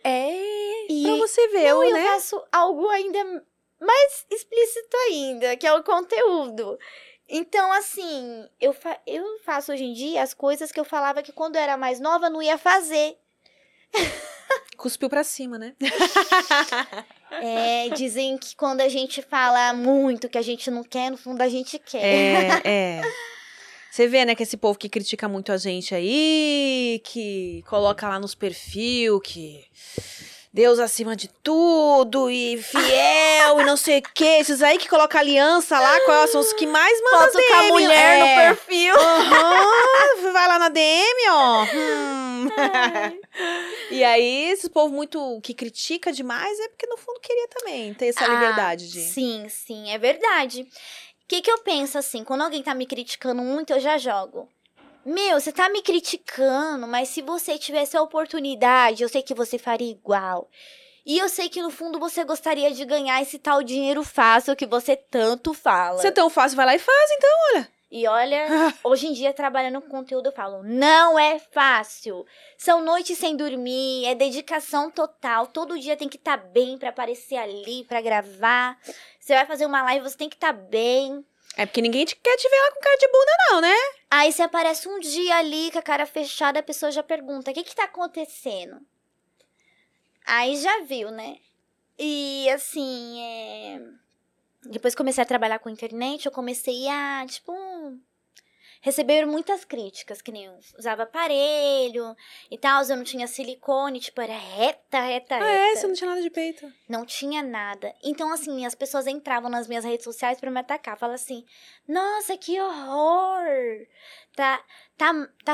Pra você ver, não, né? Eu faço algo ainda mais explícito ainda, que é o conteúdo. Então, assim, eu faço hoje em dia as coisas que eu falava que quando eu era mais nova não ia fazer. Cuspiu pra cima, né? Dizem que quando a gente fala muito que a gente não quer, no fundo a gente quer. Você vê, né, que esse povo que critica muito a gente aí, que coloca lá nos perfil, que Deus acima de tudo e fiel e não sei o quê. Esses aí que colocam aliança lá, são os que mais mandam DM. Foto com a mulher no perfil. Vai lá na DM, ó. E aí, esse povo muito que critica demais é porque, no fundo, queria também ter essa liberdade de... Sim, é verdade. O que eu penso, assim, quando alguém tá me criticando muito, eu já jogo. Meu, você tá me criticando, mas se você tivesse a oportunidade, eu sei que você faria igual. E eu sei que, no fundo, você gostaria de ganhar esse tal dinheiro fácil que você tanto fala. Se é tão fácil, vai lá e faz, então, olha. E olha, hoje em dia, trabalhando com conteúdo, eu falo, não é fácil. São noites sem dormir, é dedicação total. Todo dia tem que estar bem pra aparecer ali, pra gravar. Você vai fazer uma live, você tem que estar bem. Porque ninguém quer te ver lá com cara de bunda, não, né? Aí você aparece um dia ali com a cara fechada, a pessoa já pergunta, o que que tá acontecendo? Aí já viu, né? E, assim, Depois comecei a trabalhar com internet, eu comecei a, receber muitas críticas, que nem eu usava aparelho e tal, eu não tinha silicone, era reta. Você não tinha nada de peito? Não tinha nada. Então, assim, as pessoas entravam nas minhas redes sociais pra me atacar, falavam assim, nossa, que horror, tá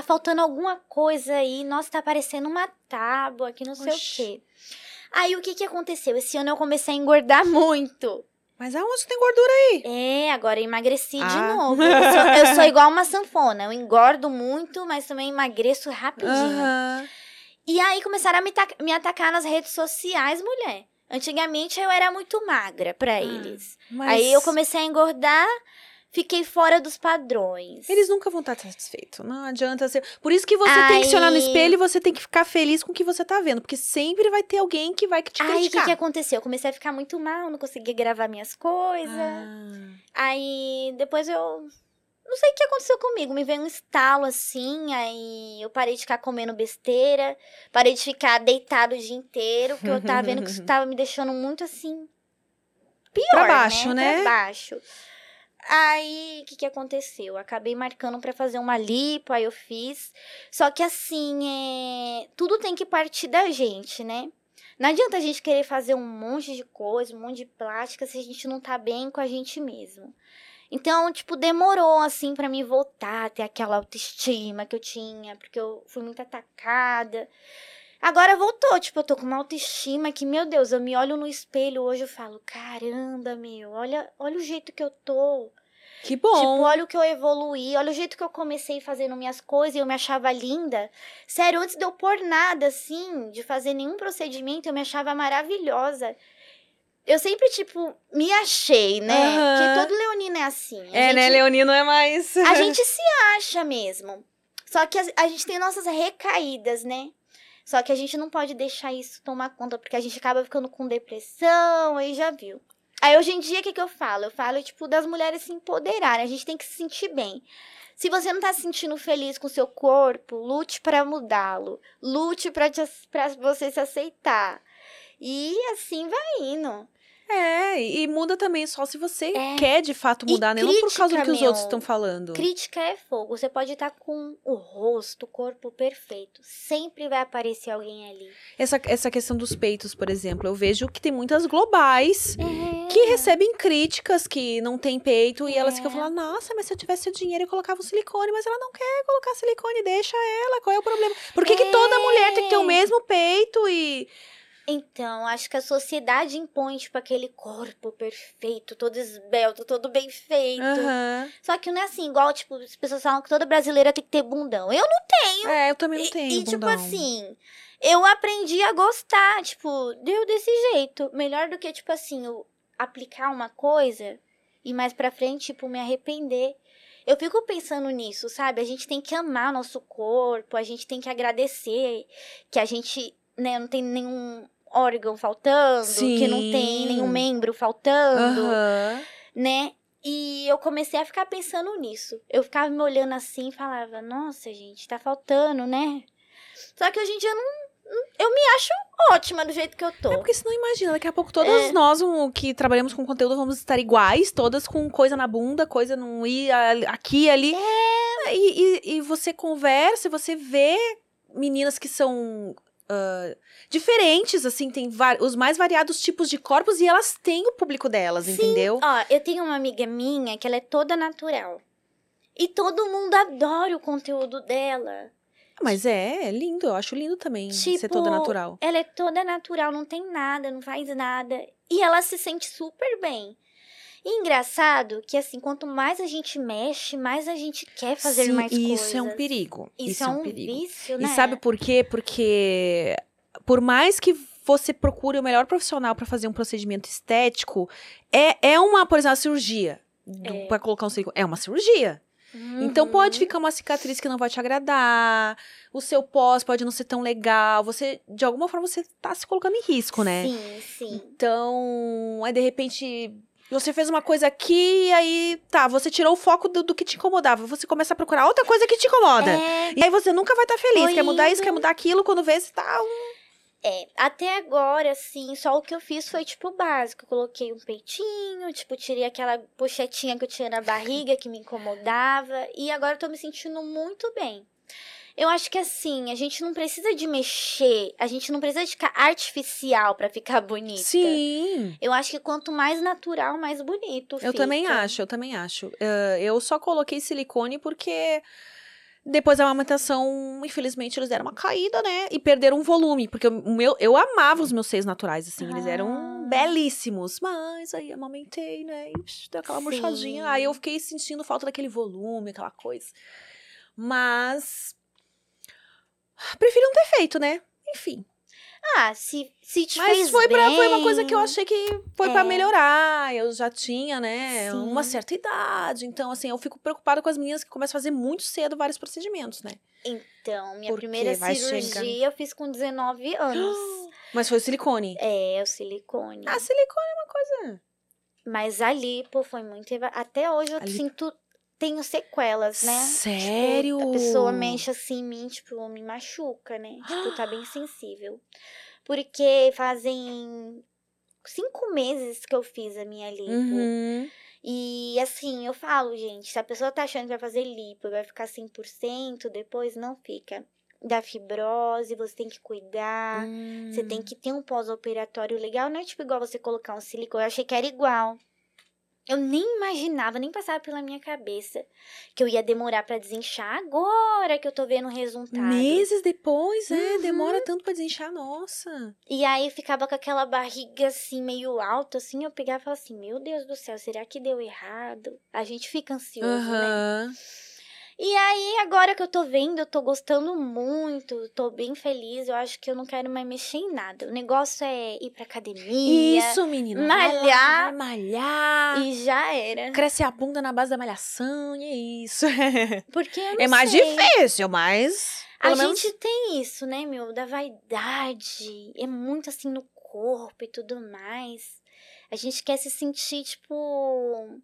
faltando alguma coisa aí, nossa, tá parecendo uma tábua, que não sei o quê. Aí, o que aconteceu? Esse ano eu comecei a engordar muito. Mas aonde tem gordura aí? Agora eu emagreci de novo. Eu sou igual uma sanfona. Eu engordo muito, mas também emagreço rapidinho. E aí começaram a me atacar nas redes sociais, mulher. Antigamente eu era muito magra pra eles. Mas... Aí eu comecei a engordar, fiquei fora dos padrões. Eles nunca vão estar satisfeitos. Não adianta ser... Por isso que você tem que se olhar no espelho e você tem que ficar feliz com o que você tá vendo. Porque sempre vai ter alguém que vai te criticar. Aí o que aconteceu? Eu comecei a ficar muito mal, não conseguia gravar minhas coisas. Aí depois eu... Não sei o que aconteceu comigo, me veio um estalo assim, aí eu parei de ficar comendo besteira, parei de ficar deitado o dia inteiro, porque eu tava vendo que isso tava me deixando muito assim, pior, pra baixo, né? Pra baixo. Aí, o que aconteceu? Eu acabei marcando pra fazer uma lipo, aí eu fiz, só que assim, tudo tem que partir da gente, né? Não adianta a gente querer fazer um monte de coisa, um monte de plástica, se a gente não tá bem com a gente mesmo. Então, tipo, demorou, assim, pra mim voltar a ter aquela autoestima que eu tinha, porque eu fui muito atacada. Agora voltou, tipo, eu tô com uma autoestima que, meu Deus, eu me olho no espelho hoje e falo, caramba, meu, olha o jeito que eu tô. Que bom! Tipo, olha o que eu evoluí, olha o jeito que eu comecei fazendo minhas coisas e eu me achava linda. Sério, antes de eu pôr nada, assim, de fazer nenhum procedimento, eu me achava maravilhosa. Eu sempre, tipo, me achei, né? Uhum. Porque todo leonino é assim. Né? Leonino é mais... A gente se acha mesmo. Só que a gente tem nossas recaídas, né? Só que a gente não pode deixar isso tomar conta, porque a gente acaba ficando com depressão, aí já viu. Aí, hoje em dia, o que que eu falo? Eu falo, tipo, das mulheres se empoderarem. A gente tem que se sentir bem. Se você não tá se sentindo feliz com o seu corpo, lute pra mudá-lo. Lute pra você se aceitar. E assim vai indo. E muda também só se você quer, de fato, mudar, né? Não por causa do que os outros estão falando. Crítica é fogo. Você pode estar com o rosto, o corpo perfeito. Sempre vai aparecer alguém ali. Essa questão dos peitos, por exemplo. Eu vejo que tem muitas globais que recebem críticas que não tem peito. E elas ficam falando, nossa, mas se eu tivesse dinheiro eu colocava um silicone. Mas ela não quer colocar silicone, deixa ela. Qual é o problema? Por que que toda mulher tem que ter o mesmo peito e... Então, acho que a sociedade impõe, tipo, aquele corpo perfeito, todo esbelto, todo bem feito. Uhum. Só que não é assim, igual, tipo, as pessoas falam que toda brasileira tem que ter bundão. Eu não tenho. Eu também não tenho bundão. E, tipo assim, eu aprendi a gostar, tipo, deu desse jeito. Melhor do que, tipo assim, eu aplicar uma coisa e mais pra frente, tipo, me arrepender. Eu fico pensando nisso, sabe? A gente tem que amar nosso corpo, a gente tem que agradecer que a gente, né, não tem nenhum... órgão faltando, sim, que não tem nenhum membro faltando, né? E eu comecei a ficar pensando nisso. Eu ficava me olhando assim e falava, nossa, gente, tá faltando, né? Só que hoje em dia eu me acho ótima do jeito que eu tô. É porque você não imagina, daqui a pouco todas nós que trabalhamos com conteúdo vamos estar iguais, todas com coisa na bunda, coisa não ir aqui e ali. E você conversa, você vê meninas que são... diferentes, assim, tem os mais variados tipos de corpos e elas têm o público delas, sim, entendeu? Ó, eu tenho uma amiga minha que ela é toda natural e todo mundo adora o conteúdo dela. Mas é lindo, eu acho lindo também, tipo, ser toda natural. Ela é toda natural, não tem nada, não faz nada e ela se sente super bem. E engraçado que, assim, quanto mais a gente mexe, mais a gente quer fazer mais coisas. Isso é um perigo. Isso é um vício, né? E sabe por quê? Porque por mais que você procure o melhor profissional para fazer um procedimento estético, por exemplo, a cirurgia para colocar um silicone, é uma cirurgia. Então, pode ficar uma cicatriz que não vai te agradar, o seu pós pode não ser tão legal, você, de alguma forma, você tá se colocando em risco, né? Sim, sim. Então, aí, de repente... Você fez uma coisa aqui e aí, tá, você tirou o foco do que te incomodava. Você começa a procurar outra coisa que te incomoda. E aí você nunca vai estar feliz. Quer mudar isso, quer mudar aquilo, quando vê, você tá... Até agora, assim, só o que eu fiz foi, tipo, básico. Eu coloquei um peitinho, tipo, tirei aquela pochetinha que eu tinha na barriga que me incomodava. E agora eu tô me sentindo muito bem. Eu acho que, assim, a gente não precisa de mexer, a gente não precisa de ficar artificial pra ficar bonita. Sim. Eu acho que quanto mais natural, mais bonito fica. Eu também acho. Eu só coloquei silicone porque depois da amamentação, infelizmente, eles deram uma caída, né? E perderam um volume, porque eu amava os meus seios naturais, assim, eles eram belíssimos. Mas aí amamentei, né? E deu aquela murchadinha. Aí eu fiquei sentindo falta daquele volume, aquela coisa. Mas... prefiro não ter feito, né? Enfim. Ah, se te mas fez bem... Mas foi uma coisa que eu achei que foi pra melhorar. Eu já tinha, né, sim, uma certa idade. Então, assim, eu fico preocupada com as meninas que começam a fazer muito cedo vários procedimentos, né? Então, minha primeira cirurgia eu fiz com 19 anos. Mas foi o silicone? É, o silicone. Ah, silicone é uma coisa... Mas a lipo foi muito... Até hoje eu sinto... Tenho sequelas, né? Sério? Tipo, a pessoa mexe assim em mim, tipo, me machuca, né? Tipo, tá bem sensível. Porque fazem 5 meses que eu fiz a minha lipo. Uhum. E, assim, eu falo, gente, se a pessoa tá achando que vai fazer lipo, vai ficar 100%, depois não fica. Da fibrose, você tem que cuidar, você tem que ter um pós-operatório legal. Não é, tipo, igual você colocar um silicone. Eu achei que era igual. Eu nem imaginava, nem passava pela minha cabeça que eu ia demorar pra desinchar agora que eu tô vendo o resultado. Meses depois, demora tanto pra desinchar, nossa. E aí eu ficava com aquela barriga assim, meio alta, assim, eu pegava e falava assim, meu Deus do céu, será que deu errado? A gente fica ansioso, né? E aí, agora que eu tô vendo, eu tô gostando muito, tô bem feliz, eu acho que eu não quero mais mexer em nada. O negócio é ir pra academia. Isso, menina. Malhar. Vai malhar. E já era. Cresce a bunda na base da malhação, e é isso. Porque eu não sei. É mais difícil, mas... A gente tem isso, né, meu, da vaidade, é muito assim no corpo e tudo mais. A gente quer se sentir, tipo...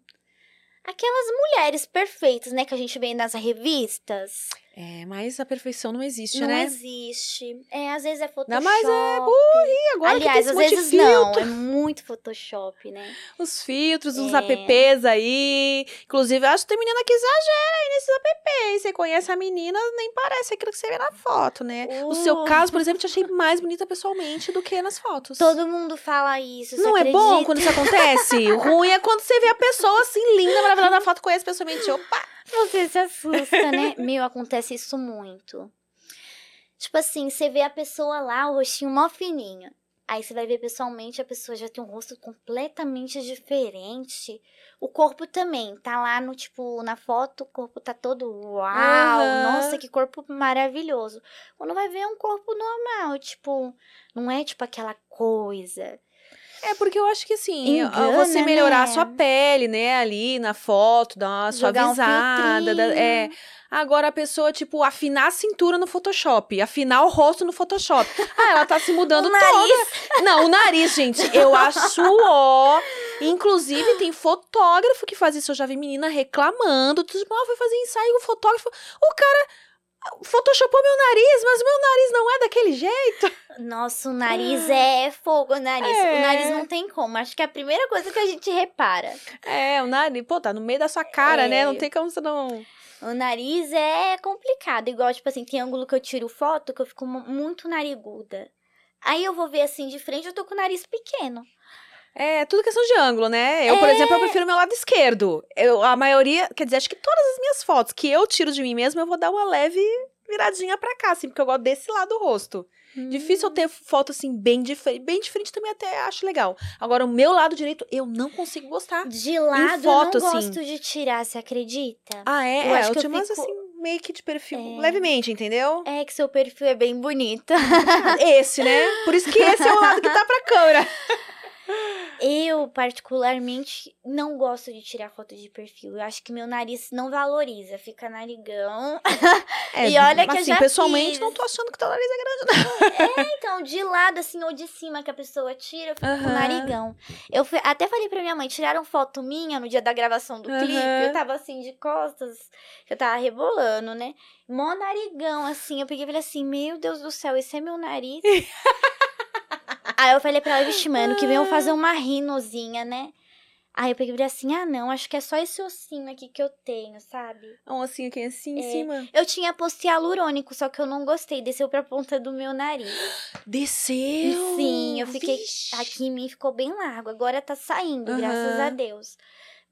Aquelas mulheres perfeitas, né? Que a gente vê nas revistas. É, mas a perfeição não existe, não, né? Não existe. É, às vezes é Photoshop. Não, mas é burrinha. Agora aliás, às vezes não. É muito Photoshop, né? Os filtros, uns apps aí. Inclusive, eu acho que tem menina que exagera aí nesses apps. Você conhece a menina, nem parece aquilo que você vê na foto, né? O seu caso, por exemplo, te achei mais bonita pessoalmente do que nas fotos. Todo mundo fala isso, você não acredita? É bom quando isso acontece? O ruim é quando você vê a pessoa assim, linda, maravilhosa na foto, conhece pessoalmente. Opa! Você se assusta, né? Meu, acontece isso muito. Tipo assim, você vê a pessoa lá, o rostinho mó fininho. Aí você vai ver pessoalmente, a pessoa já tem um rosto completamente diferente. O corpo também, tá lá no, tipo, na foto, o corpo tá todo uau, nossa, que corpo maravilhoso. Quando vai ver, é um corpo normal, tipo, não é tipo aquela coisa... É, porque eu acho que, assim, engana, você melhorar, né, a sua pele, né, ali na foto, dar uma suavizada. Um agora a pessoa, tipo, afinar a cintura no Photoshop, afinar o rosto no Photoshop. Ah, ela tá se mudando toda. Não, o nariz, gente, eu acho Inclusive, tem fotógrafo que faz isso. Eu já vi menina reclamando. Tipo, foi fazer ensaio, o fotógrafo... O cara... Photoshopou meu nariz, mas meu nariz não é daquele jeito. Nossa, o nariz é fogo, o nariz. O nariz não tem como, acho que é a primeira coisa que a gente repara. É, o nariz, pô, tá no meio da sua cara, né? Não tem como você não... O nariz é complicado, igual, tipo assim, tem ângulo que eu tiro foto que eu fico muito nariguda. Aí eu vou ver assim, de frente, eu tô com o nariz pequeno. É, tudo questão de ângulo, né? Eu, por exemplo, eu prefiro meu lado esquerdo. A maioria, quer dizer, acho que todas as minhas fotos que eu tiro de mim mesma, eu vou dar uma leve viradinha pra cá, assim, porque eu gosto desse lado do rosto. Difícil eu ter foto, assim, bem diferente também até acho legal. Agora, o meu lado direito, eu não consigo gostar. De lado, foto, eu não gosto de tirar, você acredita? Ah, é? Eu acho que eu mais fico... assim... meio que de perfil, levemente, entendeu? É que seu perfil é bem bonito. Esse, né? Por isso que esse é o lado que tá pra câmera. Eu, particularmente, não gosto de tirar foto de perfil. Eu acho que meu nariz não valoriza, fica narigão. E olha que assim, eu já pessoalmente, fiz. Não tô achando que teu nariz é grande, não. É, então, de lado, assim, ou de cima que a pessoa tira, eu fico com narigão. Eu até falei pra minha mãe, tiraram foto minha no dia da gravação do clipe. Eu tava assim, de costas, eu tava rebolando, né? Mó narigão, assim. Eu peguei e falei assim, meu Deus do céu, esse é meu nariz? Aí eu falei pra ela, vixe, mano, que venham fazer uma rinozinha, né? Aí eu peguei e falei assim, ah, não, acho que é só esse ossinho aqui que eu tenho, sabe? Um ossinho aqui assim, em cima? Eu tinha posto hialurônico, só que eu não gostei, desceu pra ponta do meu nariz. Desceu? Sim, eu fiquei, aqui em mim ficou bem largo, agora tá saindo, graças a Deus.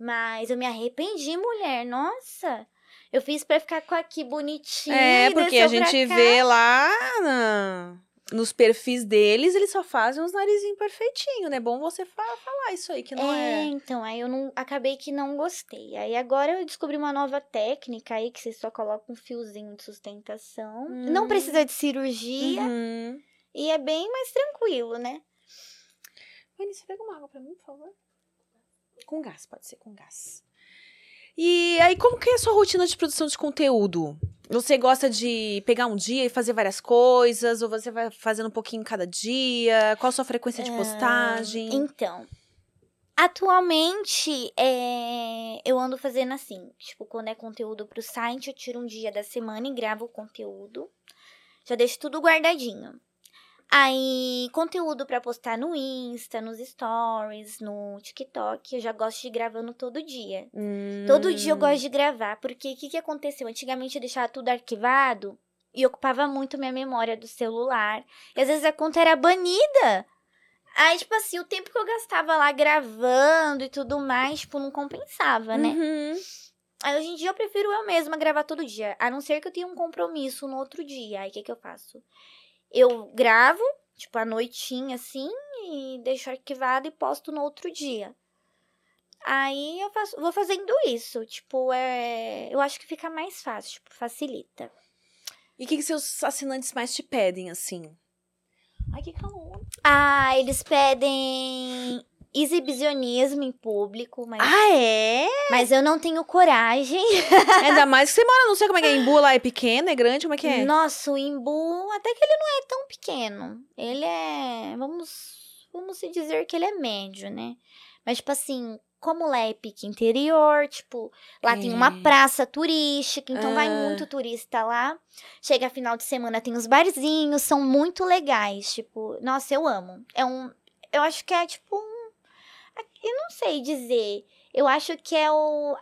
Mas eu me arrependi, mulher, nossa... Eu fiz pra ficar com aqui bonitinha. É, porque a gente vê lá... Nos perfis deles, eles só fazem uns narizinhos perfeitinhos, né? É bom você falar isso aí, que não é... É, então, aí eu não acabei que não gostei. Aí agora eu descobri uma nova técnica aí, que você só coloca um fiozinho de sustentação. Não precisa de cirurgia. E é bem mais tranquilo, né? Vanessa, pega uma água pra mim, por favor. Com gás, pode ser com gás. E aí, como que é a sua rotina de produção de conteúdo? Você gosta de pegar um dia e fazer várias coisas? Ou você vai fazendo um pouquinho cada dia? Qual a sua frequência de postagem? Então, atualmente, eu ando fazendo assim. Tipo, quando é conteúdo pro site, eu tiro um dia da semana e gravo o conteúdo. Já deixo tudo guardadinho. Aí, conteúdo pra postar no Insta, nos Stories, no TikTok, eu já gosto de ir gravando todo dia. Todo dia eu gosto de gravar, porque o que aconteceu? Antigamente eu deixava tudo arquivado e ocupava muito minha memória do celular. E às vezes a conta era banida. Aí, tipo assim, o tempo que eu gastava lá gravando e tudo mais, tipo, não compensava, né? Uhum. Aí, hoje em dia, eu prefiro eu mesma gravar todo dia, a não ser que eu tenha um compromisso no outro dia. Aí, o que eu faço? Eu gravo, tipo, à noitinha, assim, e deixo arquivado e posto no outro dia. Aí, eu faço, vou fazendo isso. Tipo, eu acho que fica mais fácil, tipo, facilita. E o que seus assinantes mais te pedem, assim? Ai, que calor. Ah, eles pedem exibicionismo em público, mas... Ah, é? Mas eu não tenho coragem. Ainda mais que você mora, não sei como é que é. Embu lá é pequeno, é grande, como é que é? Nossa, o Embu, até que ele não é tão pequeno. Ele é... Vamos se dizer que ele é médio, né? Mas, tipo assim, como lá é pique interior, tipo... Lá tem uma praça turística, então vai muito turista lá. Chega final de semana, tem os barzinhos, são muito legais, tipo... Nossa, eu amo. Eu acho que é, tipo... Eu não sei dizer. Eu acho que é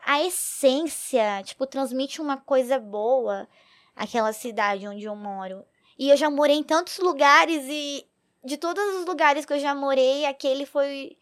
a essência. Tipo, transmite uma coisa boa. Aquela cidade onde eu moro. E eu já morei em tantos lugares. E de todos os lugares que eu já morei, aquele foi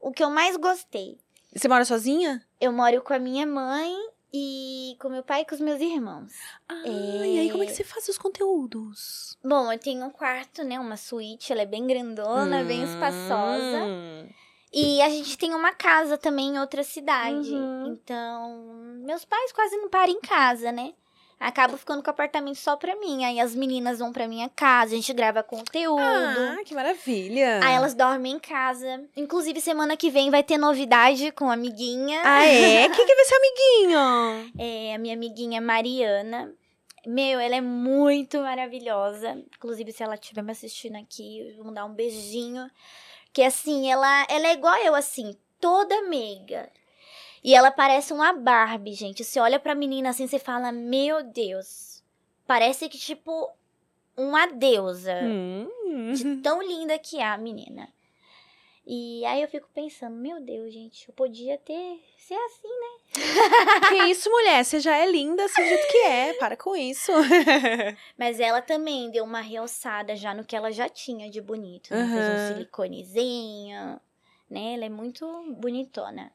o que eu mais gostei. E você mora sozinha? Eu moro com a minha mãe. E com meu pai e com os meus irmãos. Ah, e aí como é que você faz os conteúdos? Bom, eu tenho um quarto, né? Uma suíte. Ela é bem grandona, bem espaçosa. E a gente tem uma casa também em outra cidade. Uhum. Então, meus pais quase não param em casa, né? Acabo ficando com o apartamento só pra mim. Aí as meninas vão pra minha casa, a gente grava conteúdo. Ah, que maravilha! Aí elas dormem em casa. Inclusive, semana que vem vai ter novidade com a amiguinha. Ah, é? Quem que vai ser amiguinho? É, a minha amiguinha Mariana. Meu, ela é muito maravilhosa. Inclusive, se ela estiver me assistindo aqui, eu vou mandar um beijinho. Que assim, ela é igual eu, assim, toda meiga. E ela parece uma Barbie, gente. Você olha pra menina assim, você fala, meu Deus. Parece que, tipo, uma deusa. De tão linda que é a menina. E aí eu fico pensando, meu Deus, gente, eu podia ser assim, né? Que isso, mulher, você já é linda assim do jeito que é, para com isso. Mas ela também deu uma realçada já no que ela já tinha de bonito, né? Fez um siliconezinho, né? Ela é muito bonitona.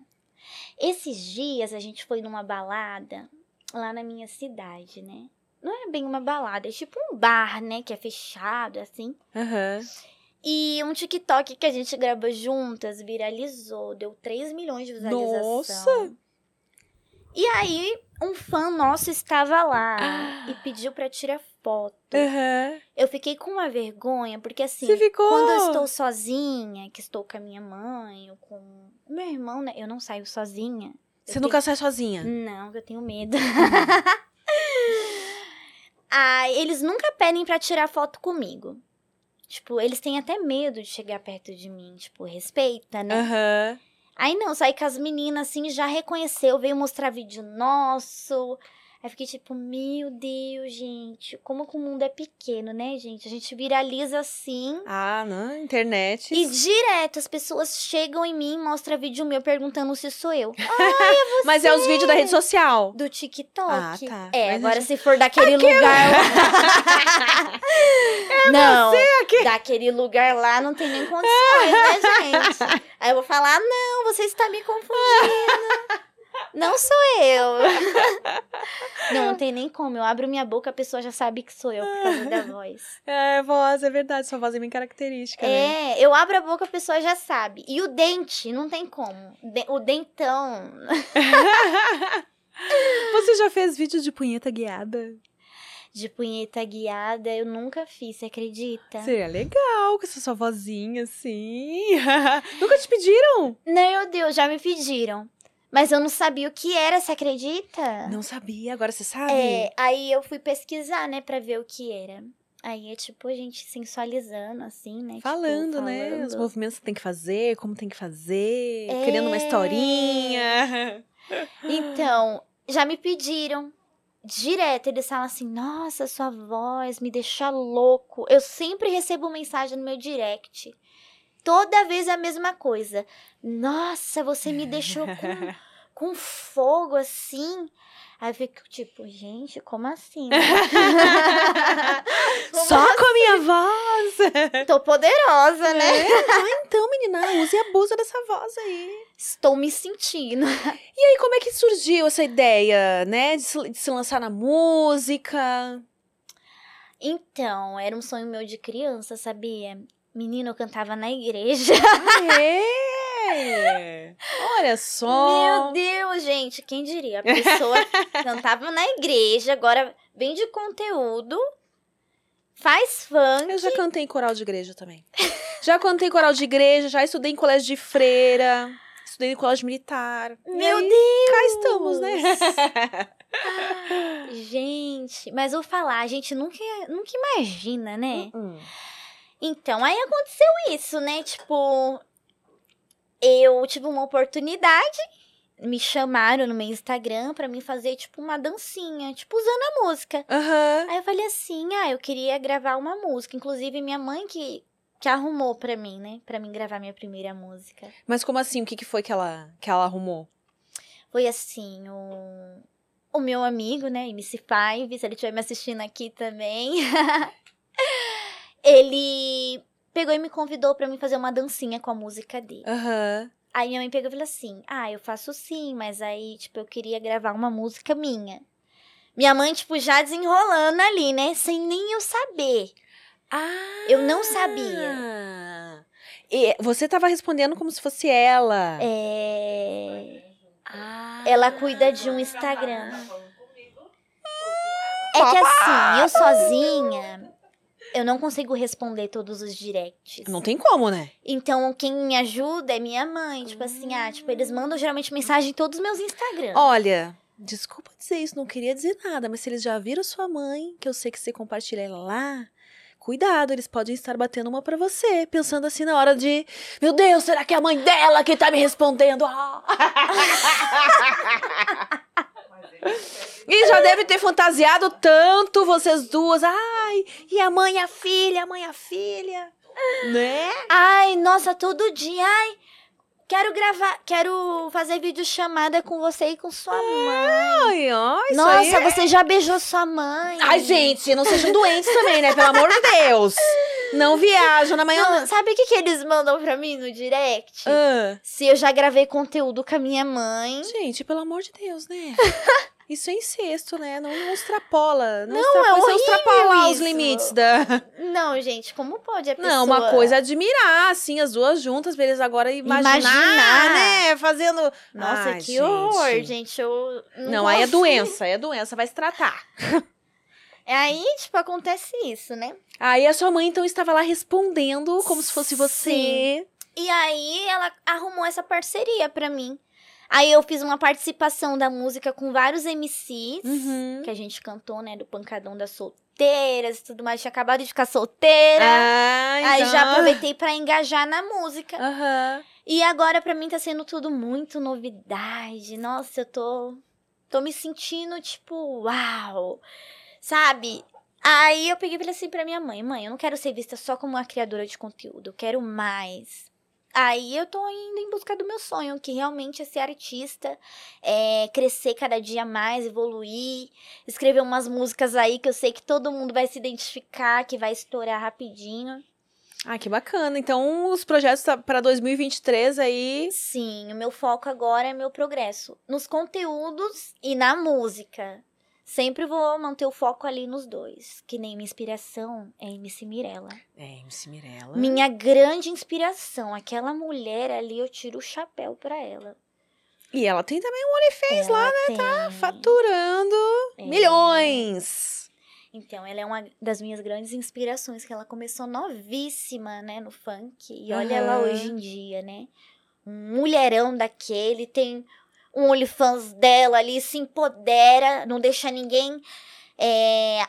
Esses dias a gente foi numa balada lá na minha cidade, né? Não é bem uma balada, é tipo um bar, né? Que é fechado, assim. E um TikTok que a gente gravou juntas viralizou. Deu 3 milhões de visualização. Nossa! E aí, um fã nosso estava lá e pediu pra tirar foto. Eu fiquei com uma vergonha, porque assim... Você ficou? Quando eu estou sozinha, que estou com a minha mãe ou com o meu irmão, né? Eu não saio sozinha. Você nunca sai sozinha? Não, eu tenho medo. Eles nunca pedem pra tirar foto comigo. Tipo, eles têm até medo de chegar perto de mim. Tipo, respeita, né? Aí não, saí com as meninas, assim, já reconheceu. Veio mostrar vídeo nosso. Aí fiquei tipo, meu Deus, gente. Como que o mundo é pequeno, né, gente? A gente viraliza assim. Ah, na internet. E direto, as pessoas chegam em mim, mostram vídeo meu, perguntando se sou eu. Ai, é você! Mas é os vídeos da rede social? Do TikTok. Ah, tá. É, mas agora se for daquele lugar... Não, daquele lugar lá não tem nem condições, né, gente? Aí eu vou falar, não, você está me confundindo. Não sou eu. Não tem nem como. Eu abro minha boca, a pessoa já sabe que sou eu por causa da voz. É, voz, é verdade. Sua voz é minha característica. É, né? Eu abro a boca, a pessoa já sabe. E o dente, não tem como. O dentão. Você já fez vídeo de punheta guiada? de punheta guiada, eu nunca fiz, você acredita? Seria legal, com essa sua vozinha, assim. Nunca te pediram? Meu Deus, já me pediram. Mas eu não sabia o que era, você acredita? Não sabia, agora você sabe? É, aí eu fui pesquisar, né, pra ver o que era. Aí é tipo a gente sensualizando, assim, né? Falando, né? Os movimentos que tem que fazer, como tem que fazer, criando uma historinha. Então, já me pediram direto, eles falam assim, nossa, sua voz me deixa louco. Eu sempre recebo mensagem no meu direct. Toda vez a mesma coisa. Nossa, você me deixou com fogo, assim. Aí eu fico tipo, gente, como assim? Como só assim? Com a minha voz? Tô poderosa, né? Então, menina, use e abusa dessa voz aí. Estou me sentindo. E aí, como é que surgiu essa ideia, né? De se lançar na música? Então, era um sonho meu de criança, sabia? Menina, eu cantava na igreja. É. Olha só. Meu Deus, gente, quem diria? A pessoa cantava na igreja, agora vem de conteúdo, faz funk. Eu já cantei em coral de igreja também. Já cantei em coral de igreja, já estudei em colégio de freira, estudei em colégio militar. Meu Deus! Cá estamos, né? Ah, gente, mas vou falar, a gente nunca imagina, né? Então, aí aconteceu isso, né? Tipo, eu tive uma oportunidade, me chamaram no meu Instagram pra mim fazer, tipo, uma dancinha, tipo, usando a música. Uhum. Aí eu falei assim, eu queria gravar uma música. Inclusive, minha mãe que arrumou pra mim, né? Pra mim gravar minha primeira música. Mas como assim? O que foi que ela arrumou? Foi assim, o meu amigo, né? MC5, se ele estiver me assistindo aqui também... Ele pegou e me convidou pra mim fazer uma dancinha com a música dele. Uhum. Aí minha mãe pegou e falou assim, eu faço sim, mas aí, tipo, eu queria gravar uma música minha. Minha mãe, tipo, já desenrolando ali, né? Sem nem eu saber. Eu não sabia. E você tava respondendo como se fosse ela. Ela cuida de um Instagram. É que assim, eu sozinha... Eu não consigo responder todos os directs. Não tem como, né? Então, quem me ajuda é minha mãe. Tipo assim, tipo, eles mandam geralmente mensagem em todos os meus Instagrams. Olha, desculpa dizer isso, não queria dizer nada, mas se eles já viram sua mãe, que eu sei que você compartilha ela lá, cuidado, eles podem estar batendo uma pra você, pensando assim na hora de... Meu Deus, será que é a mãe dela que tá me respondendo? E já deve ter fantasiado tanto vocês duas. E a mãe e a filha, Né? Nossa, todo dia. Quero gravar, quero fazer videochamada com você e com sua mãe. Nossa, isso aí é... você já beijou sua mãe. Gente, não sejam doentes também, né? Pelo amor de Deus. Não viajam na manhã. Sabe o que eles mandam pra mim no direct? Se eu já gravei conteúdo com a minha mãe. Gente, pelo amor de Deus, né? Isso é incesto, né? Não extrapola. Não extrapola os limites da... Não, gente, como pode a pessoa... Não, uma coisa é admirar, assim, as duas juntas, beleza? Agora imaginar, né? Fazendo... Nossa, que gente. Horror, gente. Eu não aí é doença, vai se tratar. Aí, tipo, acontece isso, né? Aí a sua mãe, então, estava lá respondendo como se fosse você. Sim. E aí ela arrumou essa parceria pra mim. Aí eu fiz uma participação da música com vários MCs, que a gente cantou, né, do Pancadão das Solteiras e tudo mais. Tinha acabado de ficar solteira, aí já aproveitei pra engajar na música. E agora pra mim tá sendo tudo muito novidade, nossa, eu tô me sentindo tipo, uau, sabe? Aí eu peguei e falei assim pra minha mãe, eu não quero ser vista só como uma criadora de conteúdo, eu quero mais. Aí eu tô indo em busca do meu sonho, que realmente é ser artista, crescer cada dia mais, evoluir, escrever umas músicas aí que eu sei que todo mundo vai se identificar, que vai estourar rapidinho. Que bacana. Então, os projetos para 2023 aí... Sim, o meu foco agora é meu progresso nos conteúdos e na música. Sempre vou manter o foco ali nos dois. Que nem minha inspiração é MC Mirella. MC Mirella. Minha grande inspiração. Aquela mulher ali, eu tiro o chapéu pra ela. E ela tem também um OnlyFans lá, né? Tá faturando milhões. Então, ela é uma das minhas grandes inspirações, que ela começou novíssima, né, no funk. E olha ela hoje em dia, né? Um mulherão daquele, tem um OnlyFans dela ali, se empodera, não deixa ninguém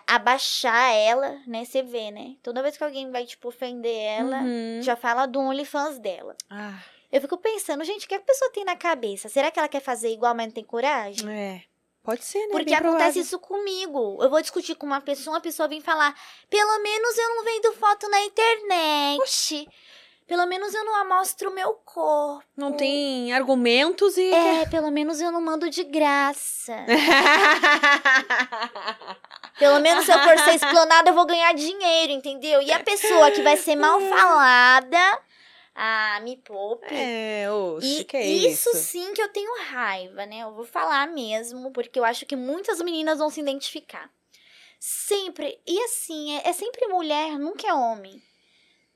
abaixar ela, né? Você vê, né? Toda vez que alguém vai, tipo, ofender ela, já fala do OnlyFans dela. Ah. Eu fico pensando, gente, o que a pessoa tem na cabeça? Será que ela quer fazer igual, mas não tem coragem? É, pode ser, né? Porque acontece isso comigo. Eu vou discutir com uma pessoa vem falar, pelo menos eu não vendo foto na internet. Oxi. Pelo menos eu não amostro o meu corpo. Não tem argumentos e... É, pelo menos eu não mando de graça. Pelo menos se eu for ser explanada, eu vou ganhar dinheiro, entendeu? E a pessoa que vai ser mal falada... Ah, me poupe. É, oxe, que é isso? Isso sim que eu tenho raiva, né? Eu vou falar mesmo, porque eu acho que muitas meninas vão se identificar. Sempre, e assim, é sempre mulher, nunca é homem.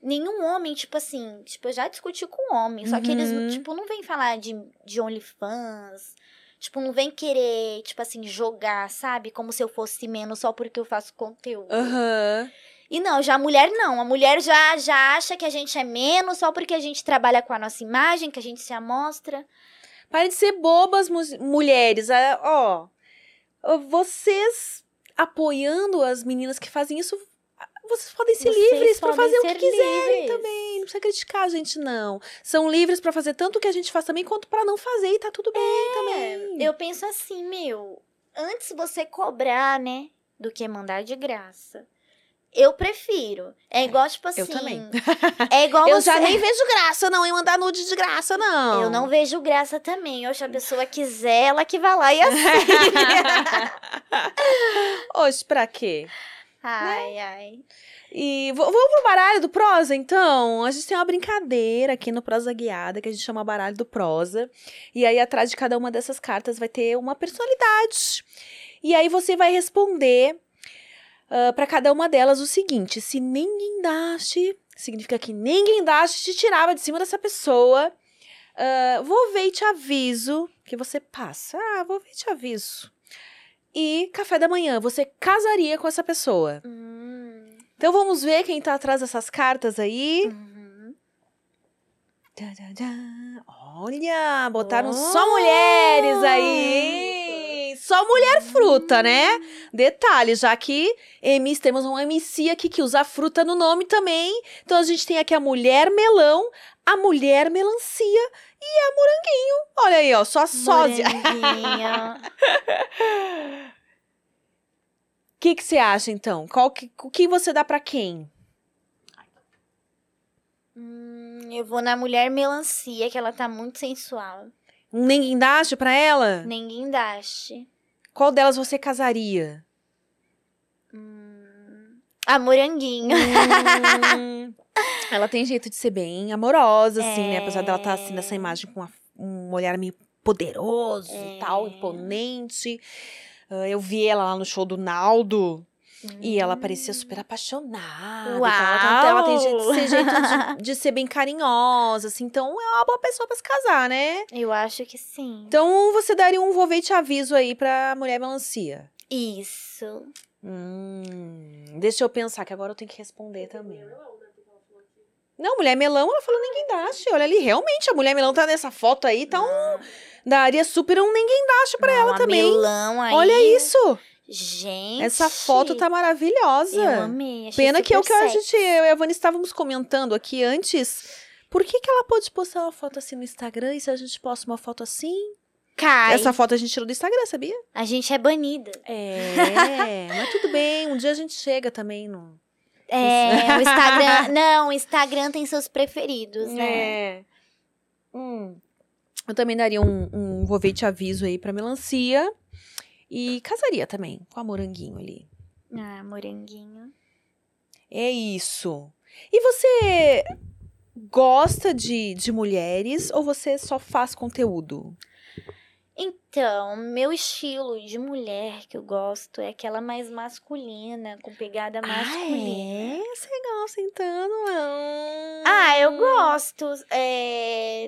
Nenhum homem, tipo assim, tipo, eu já discuti com homem, só que eles, tipo, não vêm falar de OnlyFans, tipo, não vêm querer, tipo assim, jogar, sabe? Como se eu fosse menos só porque eu faço conteúdo. E não, já a mulher não, a mulher já acha que a gente é menos só porque a gente trabalha com a nossa imagem, que a gente se amostra. Parem de ser bobas, mulheres, ó, vocês apoiando as meninas que fazem isso... Vocês podem ser livres pra fazer o que quiserem também. Não precisa criticar a gente, não. São livres pra fazer tanto o que a gente faz também, quanto pra não fazer. E tá tudo bem também. Eu penso assim, antes você cobrar, né? Do que mandar de graça. Eu prefiro. É igual, tipo assim... Eu também. É igual eu já nem vejo graça, não. Em mandar nude de graça, não. Eu não vejo graça também. Hoje, se a pessoa quiser, ela que vai lá e aceita. Hoje, pra quê? Ai, ai. E vamos pro baralho do Prosa, então? A gente tem uma brincadeira aqui no Prosa Guiada, que a gente chama baralho do Prosa. E aí, atrás de cada uma dessas cartas vai ter uma personalidade. E aí, você vai responder pra cada uma delas o seguinte. Se ninguém daste, significa que ninguém daste te tirava de cima dessa pessoa. Vou ver e te aviso que você passa. Ah, vou ver e te aviso. E café da manhã, você casaria com essa pessoa. Então vamos ver quem tá atrás dessas cartas aí. Olha, botaram só mulheres aí. Só mulher fruta, né? Detalhe, já que temos um MC aqui que usa fruta no nome também. Então a gente tem aqui a mulher melão, a mulher melancia e a moranguinho. Olha aí, ó, só sósia. O que você acha, então? O que você dá pra quem? Eu vou na mulher melancia, que ela tá muito sensual. Nem guindaste pra ela? Nem guindaste. Qual delas você casaria? A moranguinho. Ela tem jeito de ser bem amorosa, assim, né? Apesar dela estar, assim, nessa imagem com um olhar meio poderoso e tal, imponente. Eu vi ela lá no show do Naldo. E ela parecia super apaixonada. Uau! Então ela tem jeito de ser bem carinhosa, assim. Então, é uma boa pessoa pra se casar, né? Eu acho que sim. Então, você daria um vou ver e te aviso aí pra mulher melancia. Isso. Deixa eu pensar, que agora eu tenho que responder também. Não, mulher melão, ela falou ninguém daste. Olha ali, realmente, a mulher melão tá nessa foto aí, então daria super um ninguém daste pra ela também. Melão aí. Olha isso. Gente. Essa foto tá maravilhosa. Eu amei. Pena que é o que eu e a Vani estávamos comentando aqui antes. Por que ela pôde postar uma foto assim no Instagram e se a gente posta uma foto assim... Cai. Essa foto a gente tirou do Instagram, sabia? A gente é banida. É, mas tudo bem, um dia a gente chega também no... É, o Instagram... Não, o Instagram tem seus preferidos, né? É. Eu também daria um vou ver e te aviso aí pra melancia. E casaria também, com a moranguinho ali. Ah, moranguinho. É isso. E você gosta de mulheres ou você só faz conteúdo? Então, meu estilo de mulher que eu gosto é aquela mais masculina, com pegada masculina. Ah, é? Você gosta, então? Ah, eu gosto.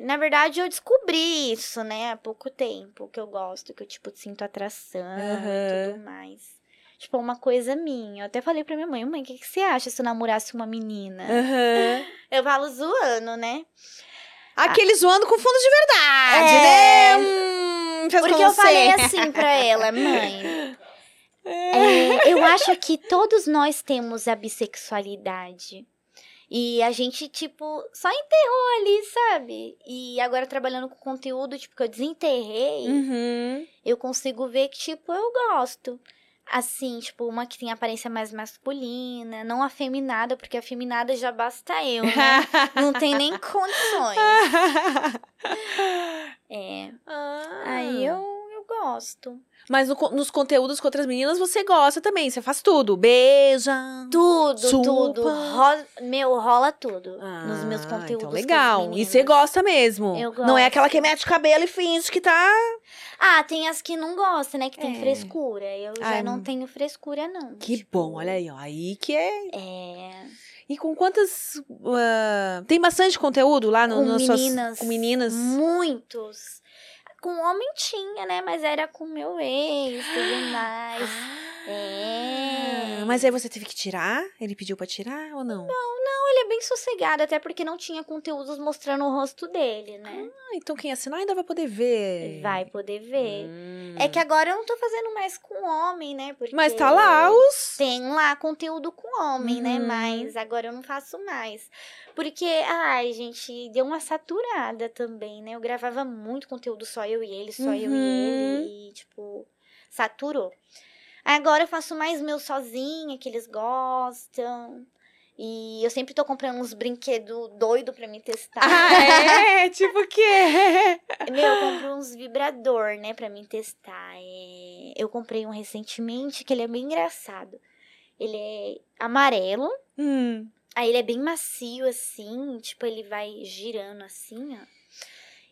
Na verdade, eu descobri isso, né? Há pouco tempo que eu gosto, que eu, tipo, sinto atração e tudo mais. tipo, uma coisa minha. Eu até falei pra minha mãe, mãe, o que, que você acha se eu namorasse uma menina? Uhum. Eu falo zoando, né? Aquele zoando com fundo de verdade, né? Porque eu falei assim pra ela, mãe. Eu acho que todos nós temos a bissexualidade. E a gente, tipo, só enterrou ali, sabe? E agora trabalhando com conteúdo, tipo, que eu desenterrei, eu consigo ver que, tipo, eu gosto. Assim, tipo, uma que tem aparência mais masculina, não afeminada, porque afeminada já basta eu, né? Não tem nem condições. Aí eu gosto. Mas nos conteúdos com outras meninas, você gosta também. Você faz tudo. Beija. Tudo, supa. Tudo. Rola tudo. Nos meus conteúdos. Então, legal. E você gosta mesmo. Eu gosto. Não é aquela que mete o cabelo e finge que tá... Ah, tem as que não gostam, né? Que tem frescura. Eu já não tenho frescura, não. Que tipo... bom. Olha aí, ó. Aí que é... E com quantas... Tem bastante conteúdo lá no, nas meninas, suas... Com meninas? Muitos. Com homem tinha, né? Mas era com meu ex, tudo mais. Mas aí você teve que tirar? Ele pediu pra tirar ou não? Não, ele é bem sossegado. Até porque não tinha conteúdos mostrando o rosto dele, né? Ah, então quem assinar ainda vai poder ver. Vai poder ver. É que agora eu não tô fazendo mais com homem, né? Porque mas tá lá os... Tem lá conteúdo com homem, né? Mas agora eu não faço mais. Porque, ai, gente, deu uma saturada também, né? Eu gravava muito conteúdo só eu e ele, só eu e ele. E, tipo, saturou. Agora eu faço mais meu sozinha, que eles gostam. E eu sempre tô comprando uns brinquedos doidos pra me testar. Tipo o quê? Eu compro uns vibrador, né, pra me testar. Eu comprei um recentemente, que ele é bem engraçado. Ele é amarelo. Aí ele é bem macio, assim. Tipo, ele vai girando assim, ó.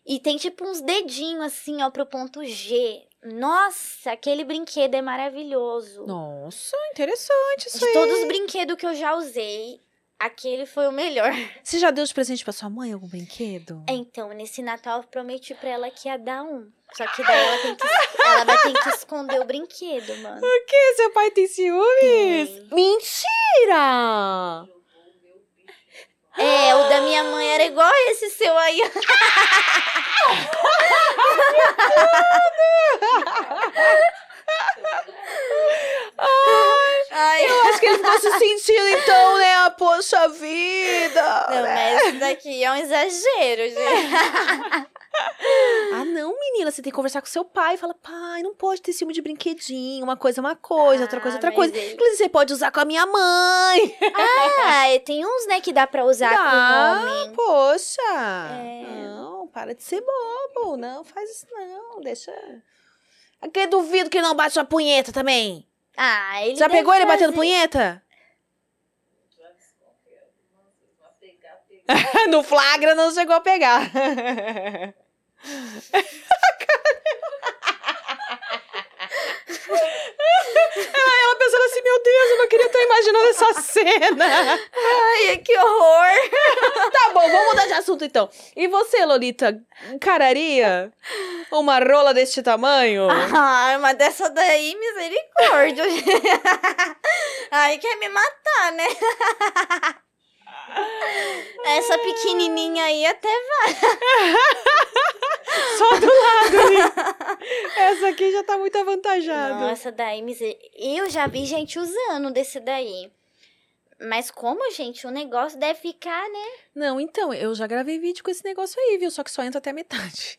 E tem, tipo, uns dedinhos, assim, ó, pro ponto G. Nossa, aquele brinquedo é maravilhoso. Nossa, interessante isso aí. De todos os brinquedos que eu já usei, aquele foi o melhor. Você já deu de presente pra sua mãe algum brinquedo? Então, nesse Natal eu prometi pra ela que ia dar um. Só que daí ela vai ter que esconder o brinquedo, mano. O quê? Seu pai tem ciúmes? Tem. Mentira! O da minha mãe era igual esse seu aí. Ai, eu acho que ele ficou se sentindo então, né? A poxa vida. Não, né? Mas isso daqui é um exagero, gente. Ah, não, menina, você tem que conversar com seu pai e falar, pai, não pode ter ciúme de brinquedinho, uma coisa, outra coisa, outra coisa. Inclusive, você pode usar com a minha mãe. Tem uns, né, que dá pra usar com o homem. Poxa. Não, para de ser bobo, não faz isso não, deixa... Eu duvido que ele não bate uma punheta também. Ele já pegou ele batendo punheta? No flagra não chegou a pegar. Ela pensando assim, meu Deus, eu não queria estar imaginando essa cena. Ai, que horror. Tá bom, vamos mudar de assunto então. E você, Lollita, encararia uma rola deste tamanho? Uma dessa daí, misericórdia. Aí quer me matar, né? Essa pequenininha aí até vai. Só do lado, né? Essa aqui já tá muito avantajada. Nossa, daí... Eu já vi gente usando desse daí. Mas como, gente? O negócio deve ficar, né? Não, então, eu já gravei vídeo com esse negócio aí, viu? Só que só entra até a metade.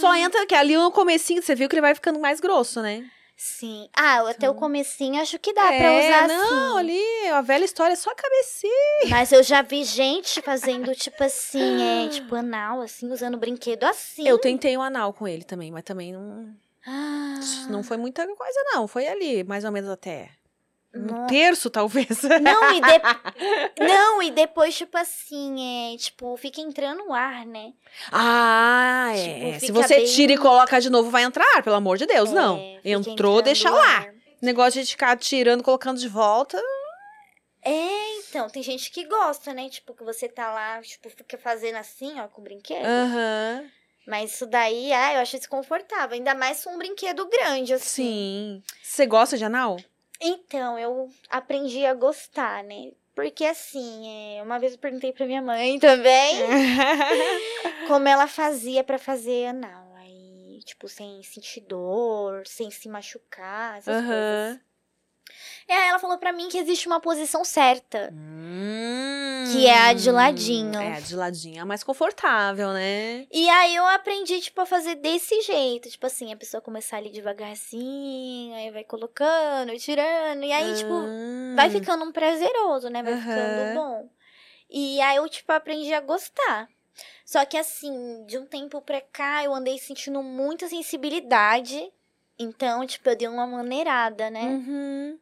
Só entra, que ali no comecinho, você viu que ele vai ficando mais grosso, né? Sim. Até o comecinho acho que dá pra usar assim. Não, ali, a velha história é só a cabecinha. Mas eu já vi gente fazendo tipo assim, tipo anal, assim, usando brinquedo assim. Eu tentei um anal com ele também, mas também não... Não foi muita coisa não, foi ali, mais ou menos até... Um terço, talvez. Não, e depois, tipo assim, tipo, fica entrando ar, né? Tipo, se você tira e coloca de novo, vai entrar ar, pelo amor de Deus, não. Entrou, deixa lá. O negócio de ficar tirando, colocando de volta... Então, tem gente que gosta, né? Tipo, que você tá lá, tipo, fica fazendo assim, ó, com brinquedo. Mas isso daí, eu acho desconfortável. Ainda mais com um brinquedo grande, assim. Sim. Você gosta de anal? Então, eu aprendi a gostar, né? Porque assim, uma vez eu perguntei pra minha mãe também como ela fazia pra fazer anal. Aí, tipo, sem sentir dor, sem se machucar, essas coisas. E aí ela falou pra mim que existe uma posição certa. Que é a de ladinho. É, a de ladinho é mais confortável, né? E aí eu aprendi, tipo, a fazer desse jeito. Tipo assim, a pessoa começar ali devagarzinho, aí vai colocando, tirando. E aí, tipo, vai ficando um prazeroso, né? Vai ficando bom. E aí eu, tipo, aprendi a gostar. Só que assim, de um tempo pra cá, eu andei sentindo muita sensibilidade. Então, tipo, eu dei uma maneirada, né?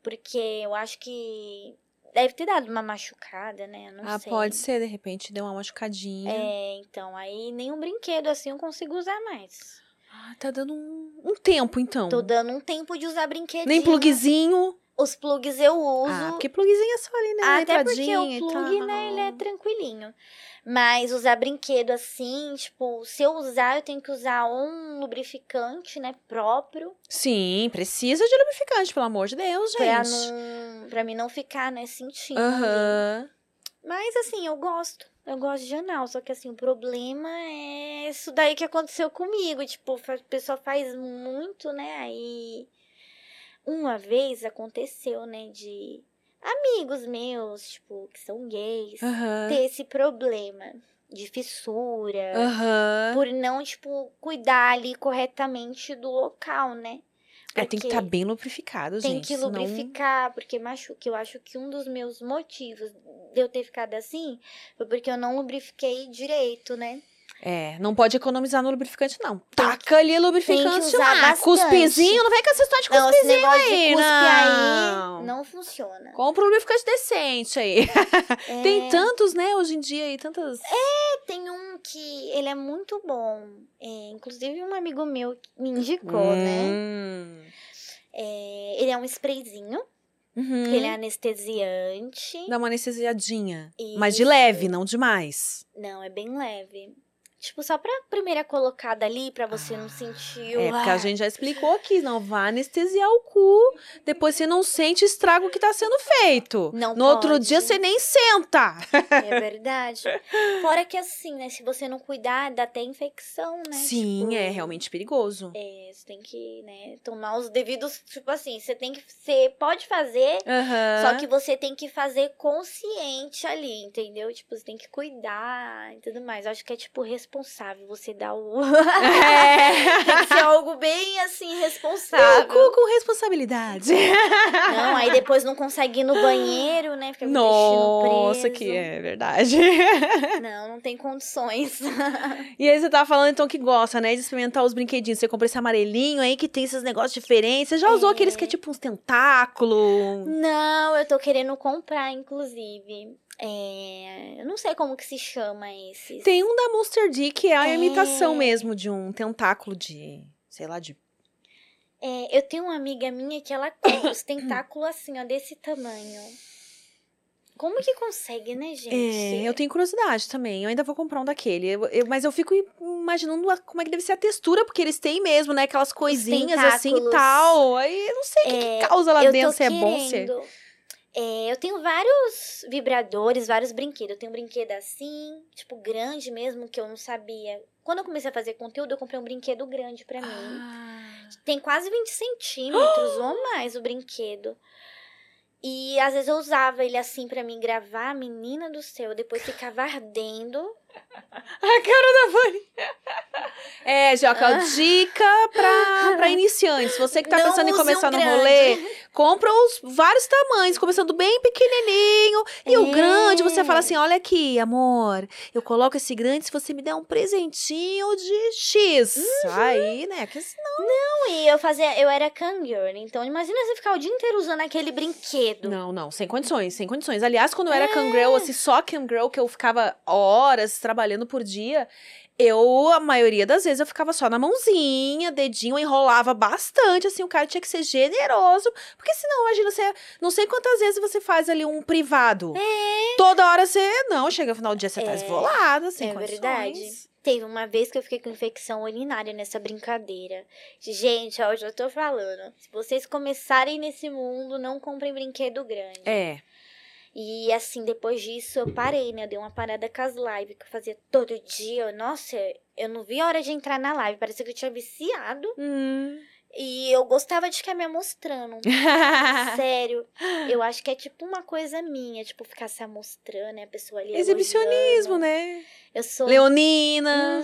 Porque eu acho que deve ter dado uma machucada, né? Eu não sei. Ah, pode ser, de repente deu uma machucadinha. É, então, aí nenhum brinquedo assim eu consigo usar mais. Ah, tá dando um tempo, então. Tô dando um tempo de usar brinquedinho. Nem pluguezinho? Os plugs eu uso. Ah, porque pluguezinho é só ali, né? Até porque o plug, né, ele é tranquilinho. Mas usar brinquedo assim, tipo, se eu usar, eu tenho que usar um lubrificante, né, próprio. Sim, precisa de lubrificante, pelo amor de Deus, gente. Pra mim não ficar, né, sentindo. Né? Mas, assim, eu gosto de anal, só que, assim, o problema é isso daí que aconteceu comigo. Tipo, a pessoa faz muito, né, aí... Uma vez aconteceu, né, de amigos meus, tipo, que são gays, ter esse problema de fissura, por não, tipo, cuidar ali corretamente do local, né? Porque tem que estar bem lubrificado, gente. Tem que lubrificar, porque machuca. Eu acho que um dos meus motivos de eu ter ficado assim foi porque eu não lubrifiquei direito, né? É, não pode economizar no lubrificante, não. Taca ali lubrificante lá, cuspezinho, não vem com essa história de cuspezinho não, esse aí, de não. Aí não funciona. Compra um lubrificante decente aí. É. Tem tantos, né, hoje em dia aí, tantas... É, tem um que ele é muito bom. É, inclusive um amigo meu me indicou, né? É, ele é um sprayzinho. Ele é anestesiante. Dá uma anestesiadinha. Isso. Mas de leve, não demais. Não, é bem leve. Tipo, só pra primeira colocada ali, pra você não sentir... É, porque a gente já explicou aqui, não vai anestesiar o cu, depois você não sente estrago que tá sendo feito. Não No pode. Outro dia você nem senta. É verdade. Fora que assim, né, se você não cuidar, dá até infecção, né? Sim, tipo, é realmente perigoso. É, você tem que, né, tomar os devidos... Tipo assim, você tem que... Você pode fazer, só que você tem que fazer consciente ali, entendeu? Tipo, você tem que cuidar e tudo mais. Eu acho que é, tipo, responsável, você dá o... Tem que ser algo bem, assim, responsável. Com responsabilidade. Não, aí depois não consegue ir no banheiro, né? Fica com o intestino preso. Nossa, que é verdade. Não tem condições. E aí você tava falando, então, que gosta, né? De experimentar os brinquedinhos. Você compra esse amarelinho aí, que tem esses negócios diferentes. Você já usou aqueles que é tipo uns tentáculos? Não, eu tô querendo comprar, inclusive. É, eu não sei como que se chama esse. Tem um da Monster D, que é a imitação mesmo de um tentáculo de, sei lá, de... É, eu tenho uma amiga minha que ela compra os tentáculos assim, ó, desse tamanho. Como que consegue, né, gente? É, eu tenho curiosidade também. Eu ainda vou comprar um daquele. Mas eu fico imaginando como é que deve ser a textura, porque eles têm mesmo, né, aquelas coisinhas assim e tal. Aí eu não sei o que causa lá dentro, se é bom, se... É, eu tenho vários vibradores, vários brinquedos. Eu tenho um brinquedo assim, tipo, grande mesmo, que eu não sabia. Quando eu comecei a fazer conteúdo, eu comprei um brinquedo grande pra mim. Tem quase 20 centímetros ou mais o brinquedo. E às vezes eu usava ele assim pra mim gravar, menina do céu, depois ficava ardendo. A cara da Vani. É, Joca, dica pra iniciantes. Você que tá pensando em começar no rolê, compra os vários tamanhos, começando bem pequenininho. E o grande, você fala assim, olha aqui, amor, eu coloco esse grande se você me der um presentinho de X. Aí, né, que senão... Não, e eu era cangirl, então imagina você ficar o dia inteiro usando aquele brinquedo. Não, sem condições. Aliás, quando eu era cangirl, assim, só cangirl, que eu ficava horas trabalhando por dia, a maioria das vezes, eu ficava só na mãozinha, dedinho, enrolava bastante, assim, o cara tinha que ser generoso, porque senão, imagina, você, não sei quantas vezes você faz ali um privado. Toda hora você, chega no final do dia, você tá esvolada, sem condições. É verdade. Teve uma vez que eu fiquei com infecção urinária nessa brincadeira. Gente, ó, eu já tô falando. Se vocês começarem nesse mundo, não comprem brinquedo grande. É. E assim, depois disso, eu parei, né? Eu dei uma parada com as lives que eu fazia todo dia. Nossa, eu não vi a hora de entrar na live. Parecia que eu tinha viciado. E eu gostava de ficar me amostrando. Sério. Eu acho que é tipo uma coisa minha. Tipo, ficar se amostrando, né? A pessoa ali exibicionismo, né? Eu sou... leonina.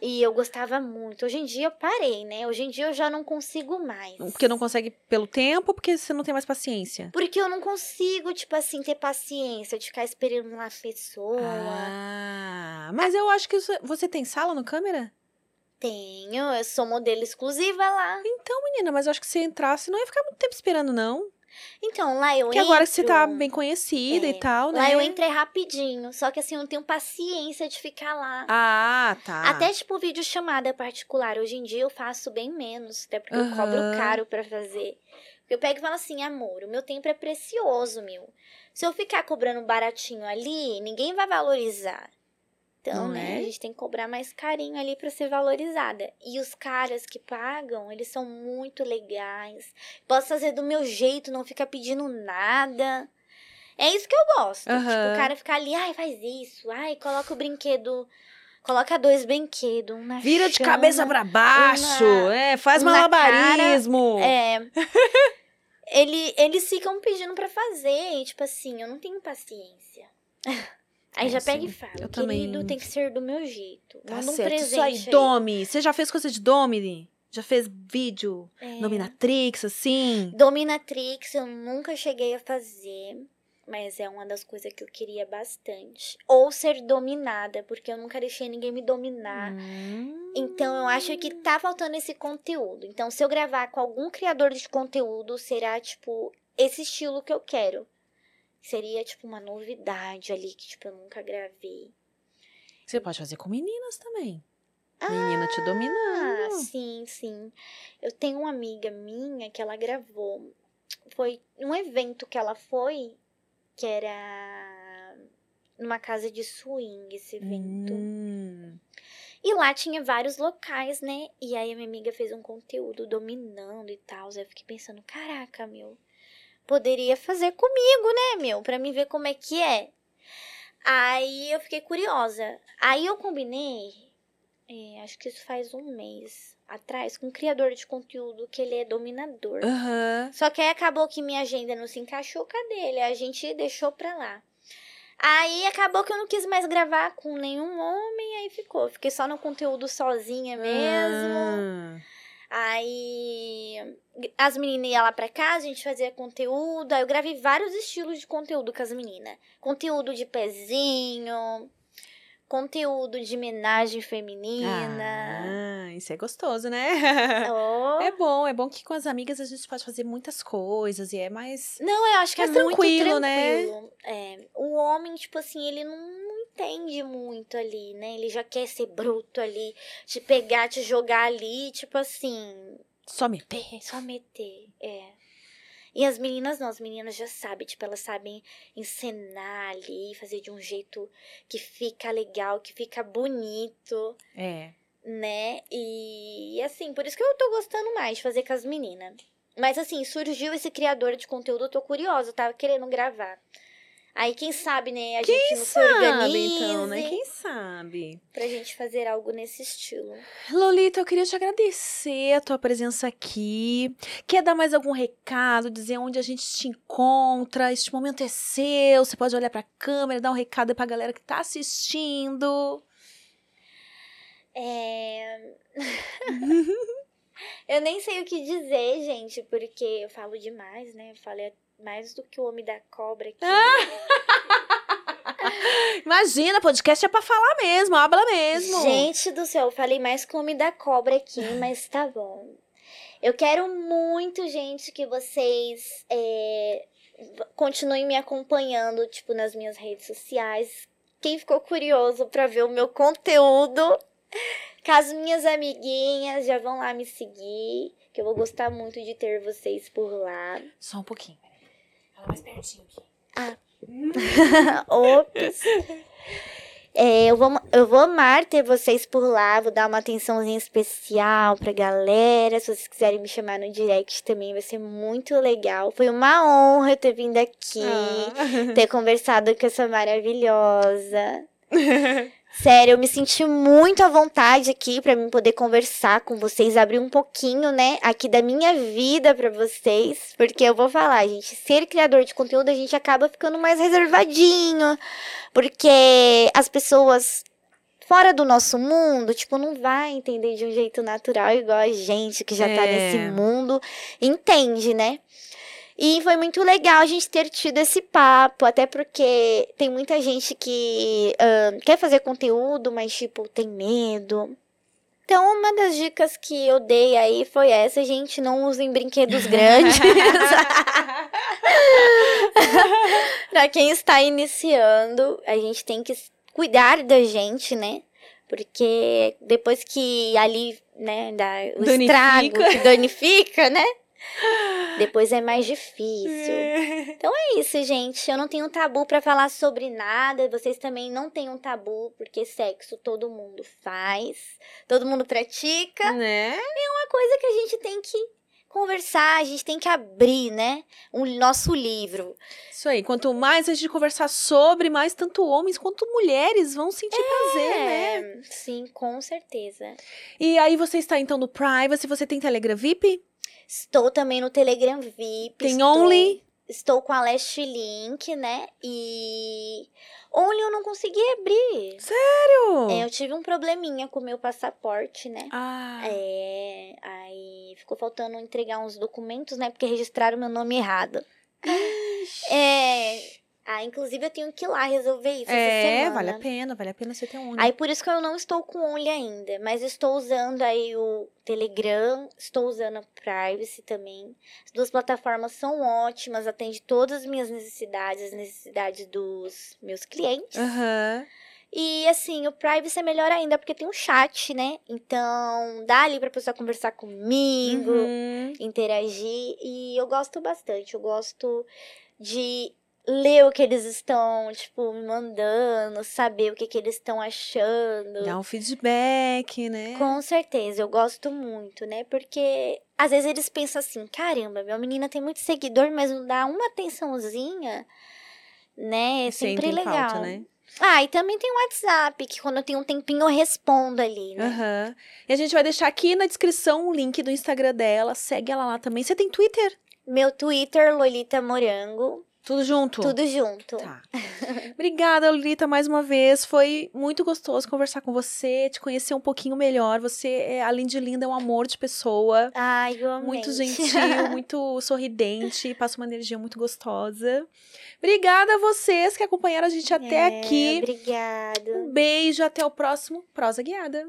E eu gostava muito. Hoje em dia eu parei, né? Hoje em dia eu já não consigo mais. Porque não consegue pelo tempo ou porque você não tem mais paciência? Porque eu não consigo, tipo assim, ter paciência de ficar esperando uma pessoa. Ah, mas eu acho que isso... Você tem sala no câmera? Tenho, eu sou modelo exclusiva lá. Então, menina, mas eu acho que se entrasse, não ia ficar muito tempo esperando, não. Então, lá eu entro... Porque agora que você tá bem conhecida e tal, né? Lá eu entrei rapidinho, só que assim, eu não tenho paciência de ficar lá. Ah, tá. Até tipo videochamada particular, hoje em dia eu faço bem menos, até porque eu cobro caro pra fazer. Eu pego e falo assim, amor, o meu tempo é precioso, meu. Se eu ficar cobrando baratinho ali, ninguém vai valorizar. Então, né, a gente tem que cobrar mais carinho ali pra ser valorizada. E os caras que pagam, eles são muito legais. Posso fazer do meu jeito, não ficar pedindo nada. É isso que eu gosto. Tipo, o cara ficar ali, ai, faz isso. Ai, coloca o brinquedo... Coloca dois brinquedos, um na vira chama, de cabeça pra baixo. Faz malabarismo. Cara, eles ficam pedindo pra fazer. E, tipo assim, eu não tenho paciência. Aí já pega e fala, querido, tem que ser do meu jeito. Tá manda um certo. Presente. Isso aí, Domi. Você já fez coisa de Domi? Já fez vídeo? Dominatrix, assim? Dominatrix eu nunca cheguei a fazer, mas é uma das coisas que eu queria bastante. Ou ser dominada, porque eu nunca deixei ninguém me dominar. Então, eu acho que tá faltando esse conteúdo. Então, se eu gravar com algum criador de conteúdo, será, tipo, esse estilo que eu quero. Seria, tipo, uma novidade ali que, tipo, eu nunca gravei. Você pode fazer com meninas também. Menina te dominando. Ah, sim, sim. Eu tenho uma amiga minha que ela gravou. Foi um evento que ela foi, que era numa casa de swing, esse evento. E lá tinha vários locais, né? E aí a minha amiga fez um conteúdo dominando e tal. Eu fiquei pensando, caraca, meu... Poderia fazer comigo, né, meu? Pra me ver como é que é. Aí eu fiquei curiosa. Aí eu combinei, acho que isso faz um mês atrás, com um criador de conteúdo que ele é dominador. Só que aí acabou que minha agenda não se encaixou com a dele. A gente deixou pra lá. Aí acabou que eu não quis mais gravar com nenhum homem, aí ficou. Fiquei só no conteúdo sozinha mesmo. Aí, as meninas iam lá pra casa, a gente fazia conteúdo. Aí eu gravei vários estilos de conteúdo com as meninas. Conteúdo de pezinho, conteúdo de homenagem feminina. Ah, isso é gostoso, né? Oh. É bom que com as amigas a gente pode fazer muitas coisas e é mais... Não, eu acho que é tranquilo, muito tranquilo, né? É, o homem, tipo assim, ele não... entende muito ali, né? Ele já quer ser bruto ali, te pegar, te jogar ali, tipo assim... Só meter. Só meter, E as meninas não, as meninas já sabem, tipo, elas sabem encenar ali, fazer de um jeito que fica legal, que fica bonito. Né? E assim, por isso que eu tô gostando mais de fazer com as meninas. Mas assim, surgiu esse criador de conteúdo, eu tô curiosa, eu tava querendo gravar. Aí, quem sabe, né? A gente não se organiza. Então, né? Quem sabe? Pra gente fazer algo nesse estilo. Lollita, eu queria te agradecer a tua presença aqui. Quer dar mais algum recado? Dizer onde a gente te encontra? Este momento é seu. Você pode olhar pra câmera, dar um recado pra galera que tá assistindo. Eu nem sei o que dizer, gente, porque eu falo demais, né? Eu falei até mais do que o homem da cobra aqui. Imagina, podcast é pra falar mesmo, habla mesmo. Gente do céu, eu falei mais que o homem da cobra aqui, mas tá bom. Eu quero muito, gente, que vocês continuem me acompanhando, tipo, nas minhas redes sociais. Quem ficou curioso pra ver o meu conteúdo, com as minhas amiguinhas, já vão lá me seguir, que eu vou gostar muito de ter vocês por lá. Só um pouquinho. Mais pertinho aqui. Ops. Eu vou amar ter vocês por lá, vou dar uma atençãozinha especial pra galera. Se vocês quiserem me chamar no direct também, vai ser muito legal. Foi uma honra eu ter vindo aqui, ter conversado com essa maravilhosa. Sério, eu me senti muito à vontade aqui pra mim poder conversar com vocês, abrir um pouquinho, né, aqui da minha vida pra vocês, porque eu vou falar, gente, ser criador de conteúdo a gente acaba ficando mais reservadinho, porque as pessoas fora do nosso mundo, tipo, não vai entender de um jeito natural igual a gente que já tá nesse mundo, entende, né? E foi muito legal a gente ter tido esse papo, até porque tem muita gente que quer fazer conteúdo, mas, tipo, tem medo. Então, uma das dicas que eu dei aí foi essa, gente, não usem brinquedos grandes. Pra quem está iniciando, a gente tem que cuidar da gente, né? Porque depois que ali, né, dá o estrago, que danifica, né? Depois é mais difícil. Então é isso, gente. Eu não tenho tabu pra falar sobre nada. Vocês também não têm um tabu, porque sexo todo mundo faz, todo mundo pratica, né? É uma coisa que a gente tem que conversar, a gente tem que abrir, né? O nosso livro. Isso aí. Quanto mais a gente conversar sobre, mais tanto homens quanto mulheres vão sentir prazer, né? Sim, com certeza. E aí você está, então, no Privacy. Você tem Telegram VIP? Estou também no Telegram VIP. Estou com a LastLink, né? E Only eu não consegui abrir. Sério? Eu tive um probleminha com o meu passaporte, né? Aí ficou faltando entregar uns documentos, né? Porque registraram meu nome errado. Inclusive eu tenho que ir lá resolver isso essa semana. Vale a pena você ter um Only. Aí por isso que eu não estou com Only ainda, mas estou usando aí o Telegram, estou usando a Privacy também. As duas plataformas são ótimas, atende todas as minhas necessidades, as necessidades dos meus clientes. E assim, o Privacy é melhor ainda, porque tem um chat, né? Então, dá ali pra pessoa conversar comigo, interagir. E eu gosto bastante, eu gosto de ler o que eles estão, tipo, me mandando, saber o que eles estão achando. Dá um feedback, né? Com certeza, eu gosto muito, né? Porque às vezes eles pensam assim, caramba, minha menina tem muito seguidor, mas não dá uma atençãozinha, né? É sempre legal. Falta, né? E também tem o WhatsApp, que quando eu tenho um tempinho eu respondo ali, né? E a gente vai deixar aqui na descrição o link do Instagram dela, segue ela lá também. Você tem Twitter? Meu Twitter, Lollita Morango. Tudo junto? Tudo junto. Tá. Obrigada, Lollita, mais uma vez. Foi muito gostoso conversar com você, te conhecer um pouquinho melhor. Você, além de linda, é um amor de pessoa. Ai, eu amei. Muito gentil, muito sorridente, passa uma energia muito gostosa. Obrigada a vocês que acompanharam a gente até aqui. Obrigada. Um beijo, até o próximo Prosa Guiada.